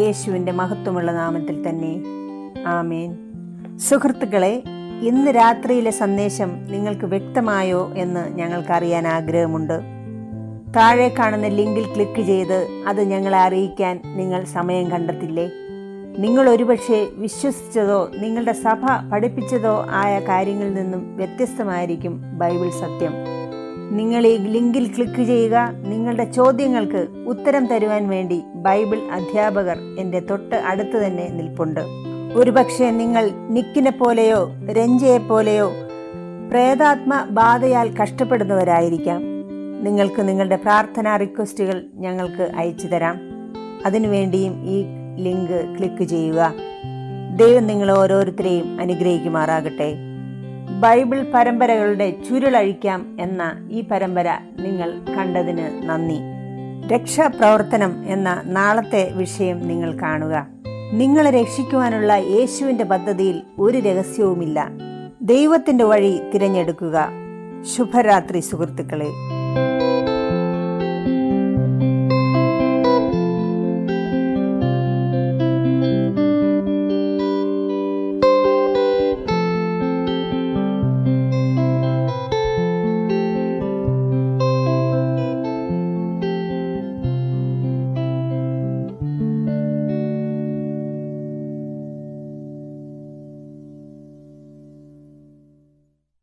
യേശുവിൻ്റെ മഹത്വമുള്ള നാമത്തിൽ തന്നെ. ആമേൻ. സുഹൃത്തുക്കളെ, ഇന്ന് രാത്രിയിലെ സന്ദേശം നിങ്ങൾക്ക് വ്യക്തമായോ എന്ന് ഞങ്ങൾക്കറിയാൻ ആഗ്രഹമുണ്ട്. താഴെ കാണുന്ന ലിങ്കിൽ ക്ലിക്ക് ചെയ്ത് അത് ഞങ്ങളെ അറിയിക്കാൻ നിങ്ങൾ സമയം കണ്ടെത്തില്ലേ? നിങ്ങൾ ഒരുപക്ഷെ വിശ്വസിച്ചതോ നിങ്ങളുടെ സഭ പഠിപ്പിച്ചതോ ആയ കാര്യങ്ങളിൽ നിന്നും വ്യത്യസ്തമായിരിക്കും ബൈബിൾ സത്യം. നിങ്ങൾ ഈ ലിങ്കിൽ ക്ലിക്ക് ചെയ്യുക. നിങ്ങളുടെ ചോദ്യങ്ങൾക്ക് ഉത്തരം തരുവാൻ വേണ്ടി ബൈബിൾ അധ്യാപകർ എൻ്റെ തൊട്ട് അടുത്ത് തന്നെ നിൽപ്പുണ്ട്. ഒരുപക്ഷെ നിങ്ങൾ നിക്കിനെ പോലെയോ രഞ്ജയെ പോലെയോ പ്രേതാത്മ ബാധയാൽ കഷ്ടപ്പെടുന്നവരായിരിക്കാം. നിങ്ങൾക്ക് നിങ്ങളുടെ പ്രാർത്ഥനാ റിക്വസ്റ്റുകൾ ഞങ്ങൾക്ക് അയച്ചു തരാം. അതിനുവേണ്ടിയും ഈ ലിങ്ക് ക്ലിക്ക് ചെയ്യുക. ദൈവം നിങ്ങൾ ഓരോരുത്തരെയും അനുഗ്രഹിക്കുമാറാകട്ടെ. ബൈബിൾ പരമ്പരകളുടെ ചുരുളഴിക്കാം എന്ന ഈ പരമ്പര നിങ്ങൾ കണ്ടതിന് നന്ദി. രക്ഷാപ്രവർത്തനം എന്ന നാളത്തെ വിഷയം നിങ്ങൾ കാണുക. നിങ്ങളെ രക്ഷിക്കുവാനുള്ള യേശുവിൻ്റെ പദ്ധതിയിൽ ഒരു രഹസ്യവുമില്ല. ദൈവത്തിൻ്റെ വഴി തിരഞ്ഞെടുക്കുക. ശുഭരാത്രി സുഹൃത്തുക്കളെ.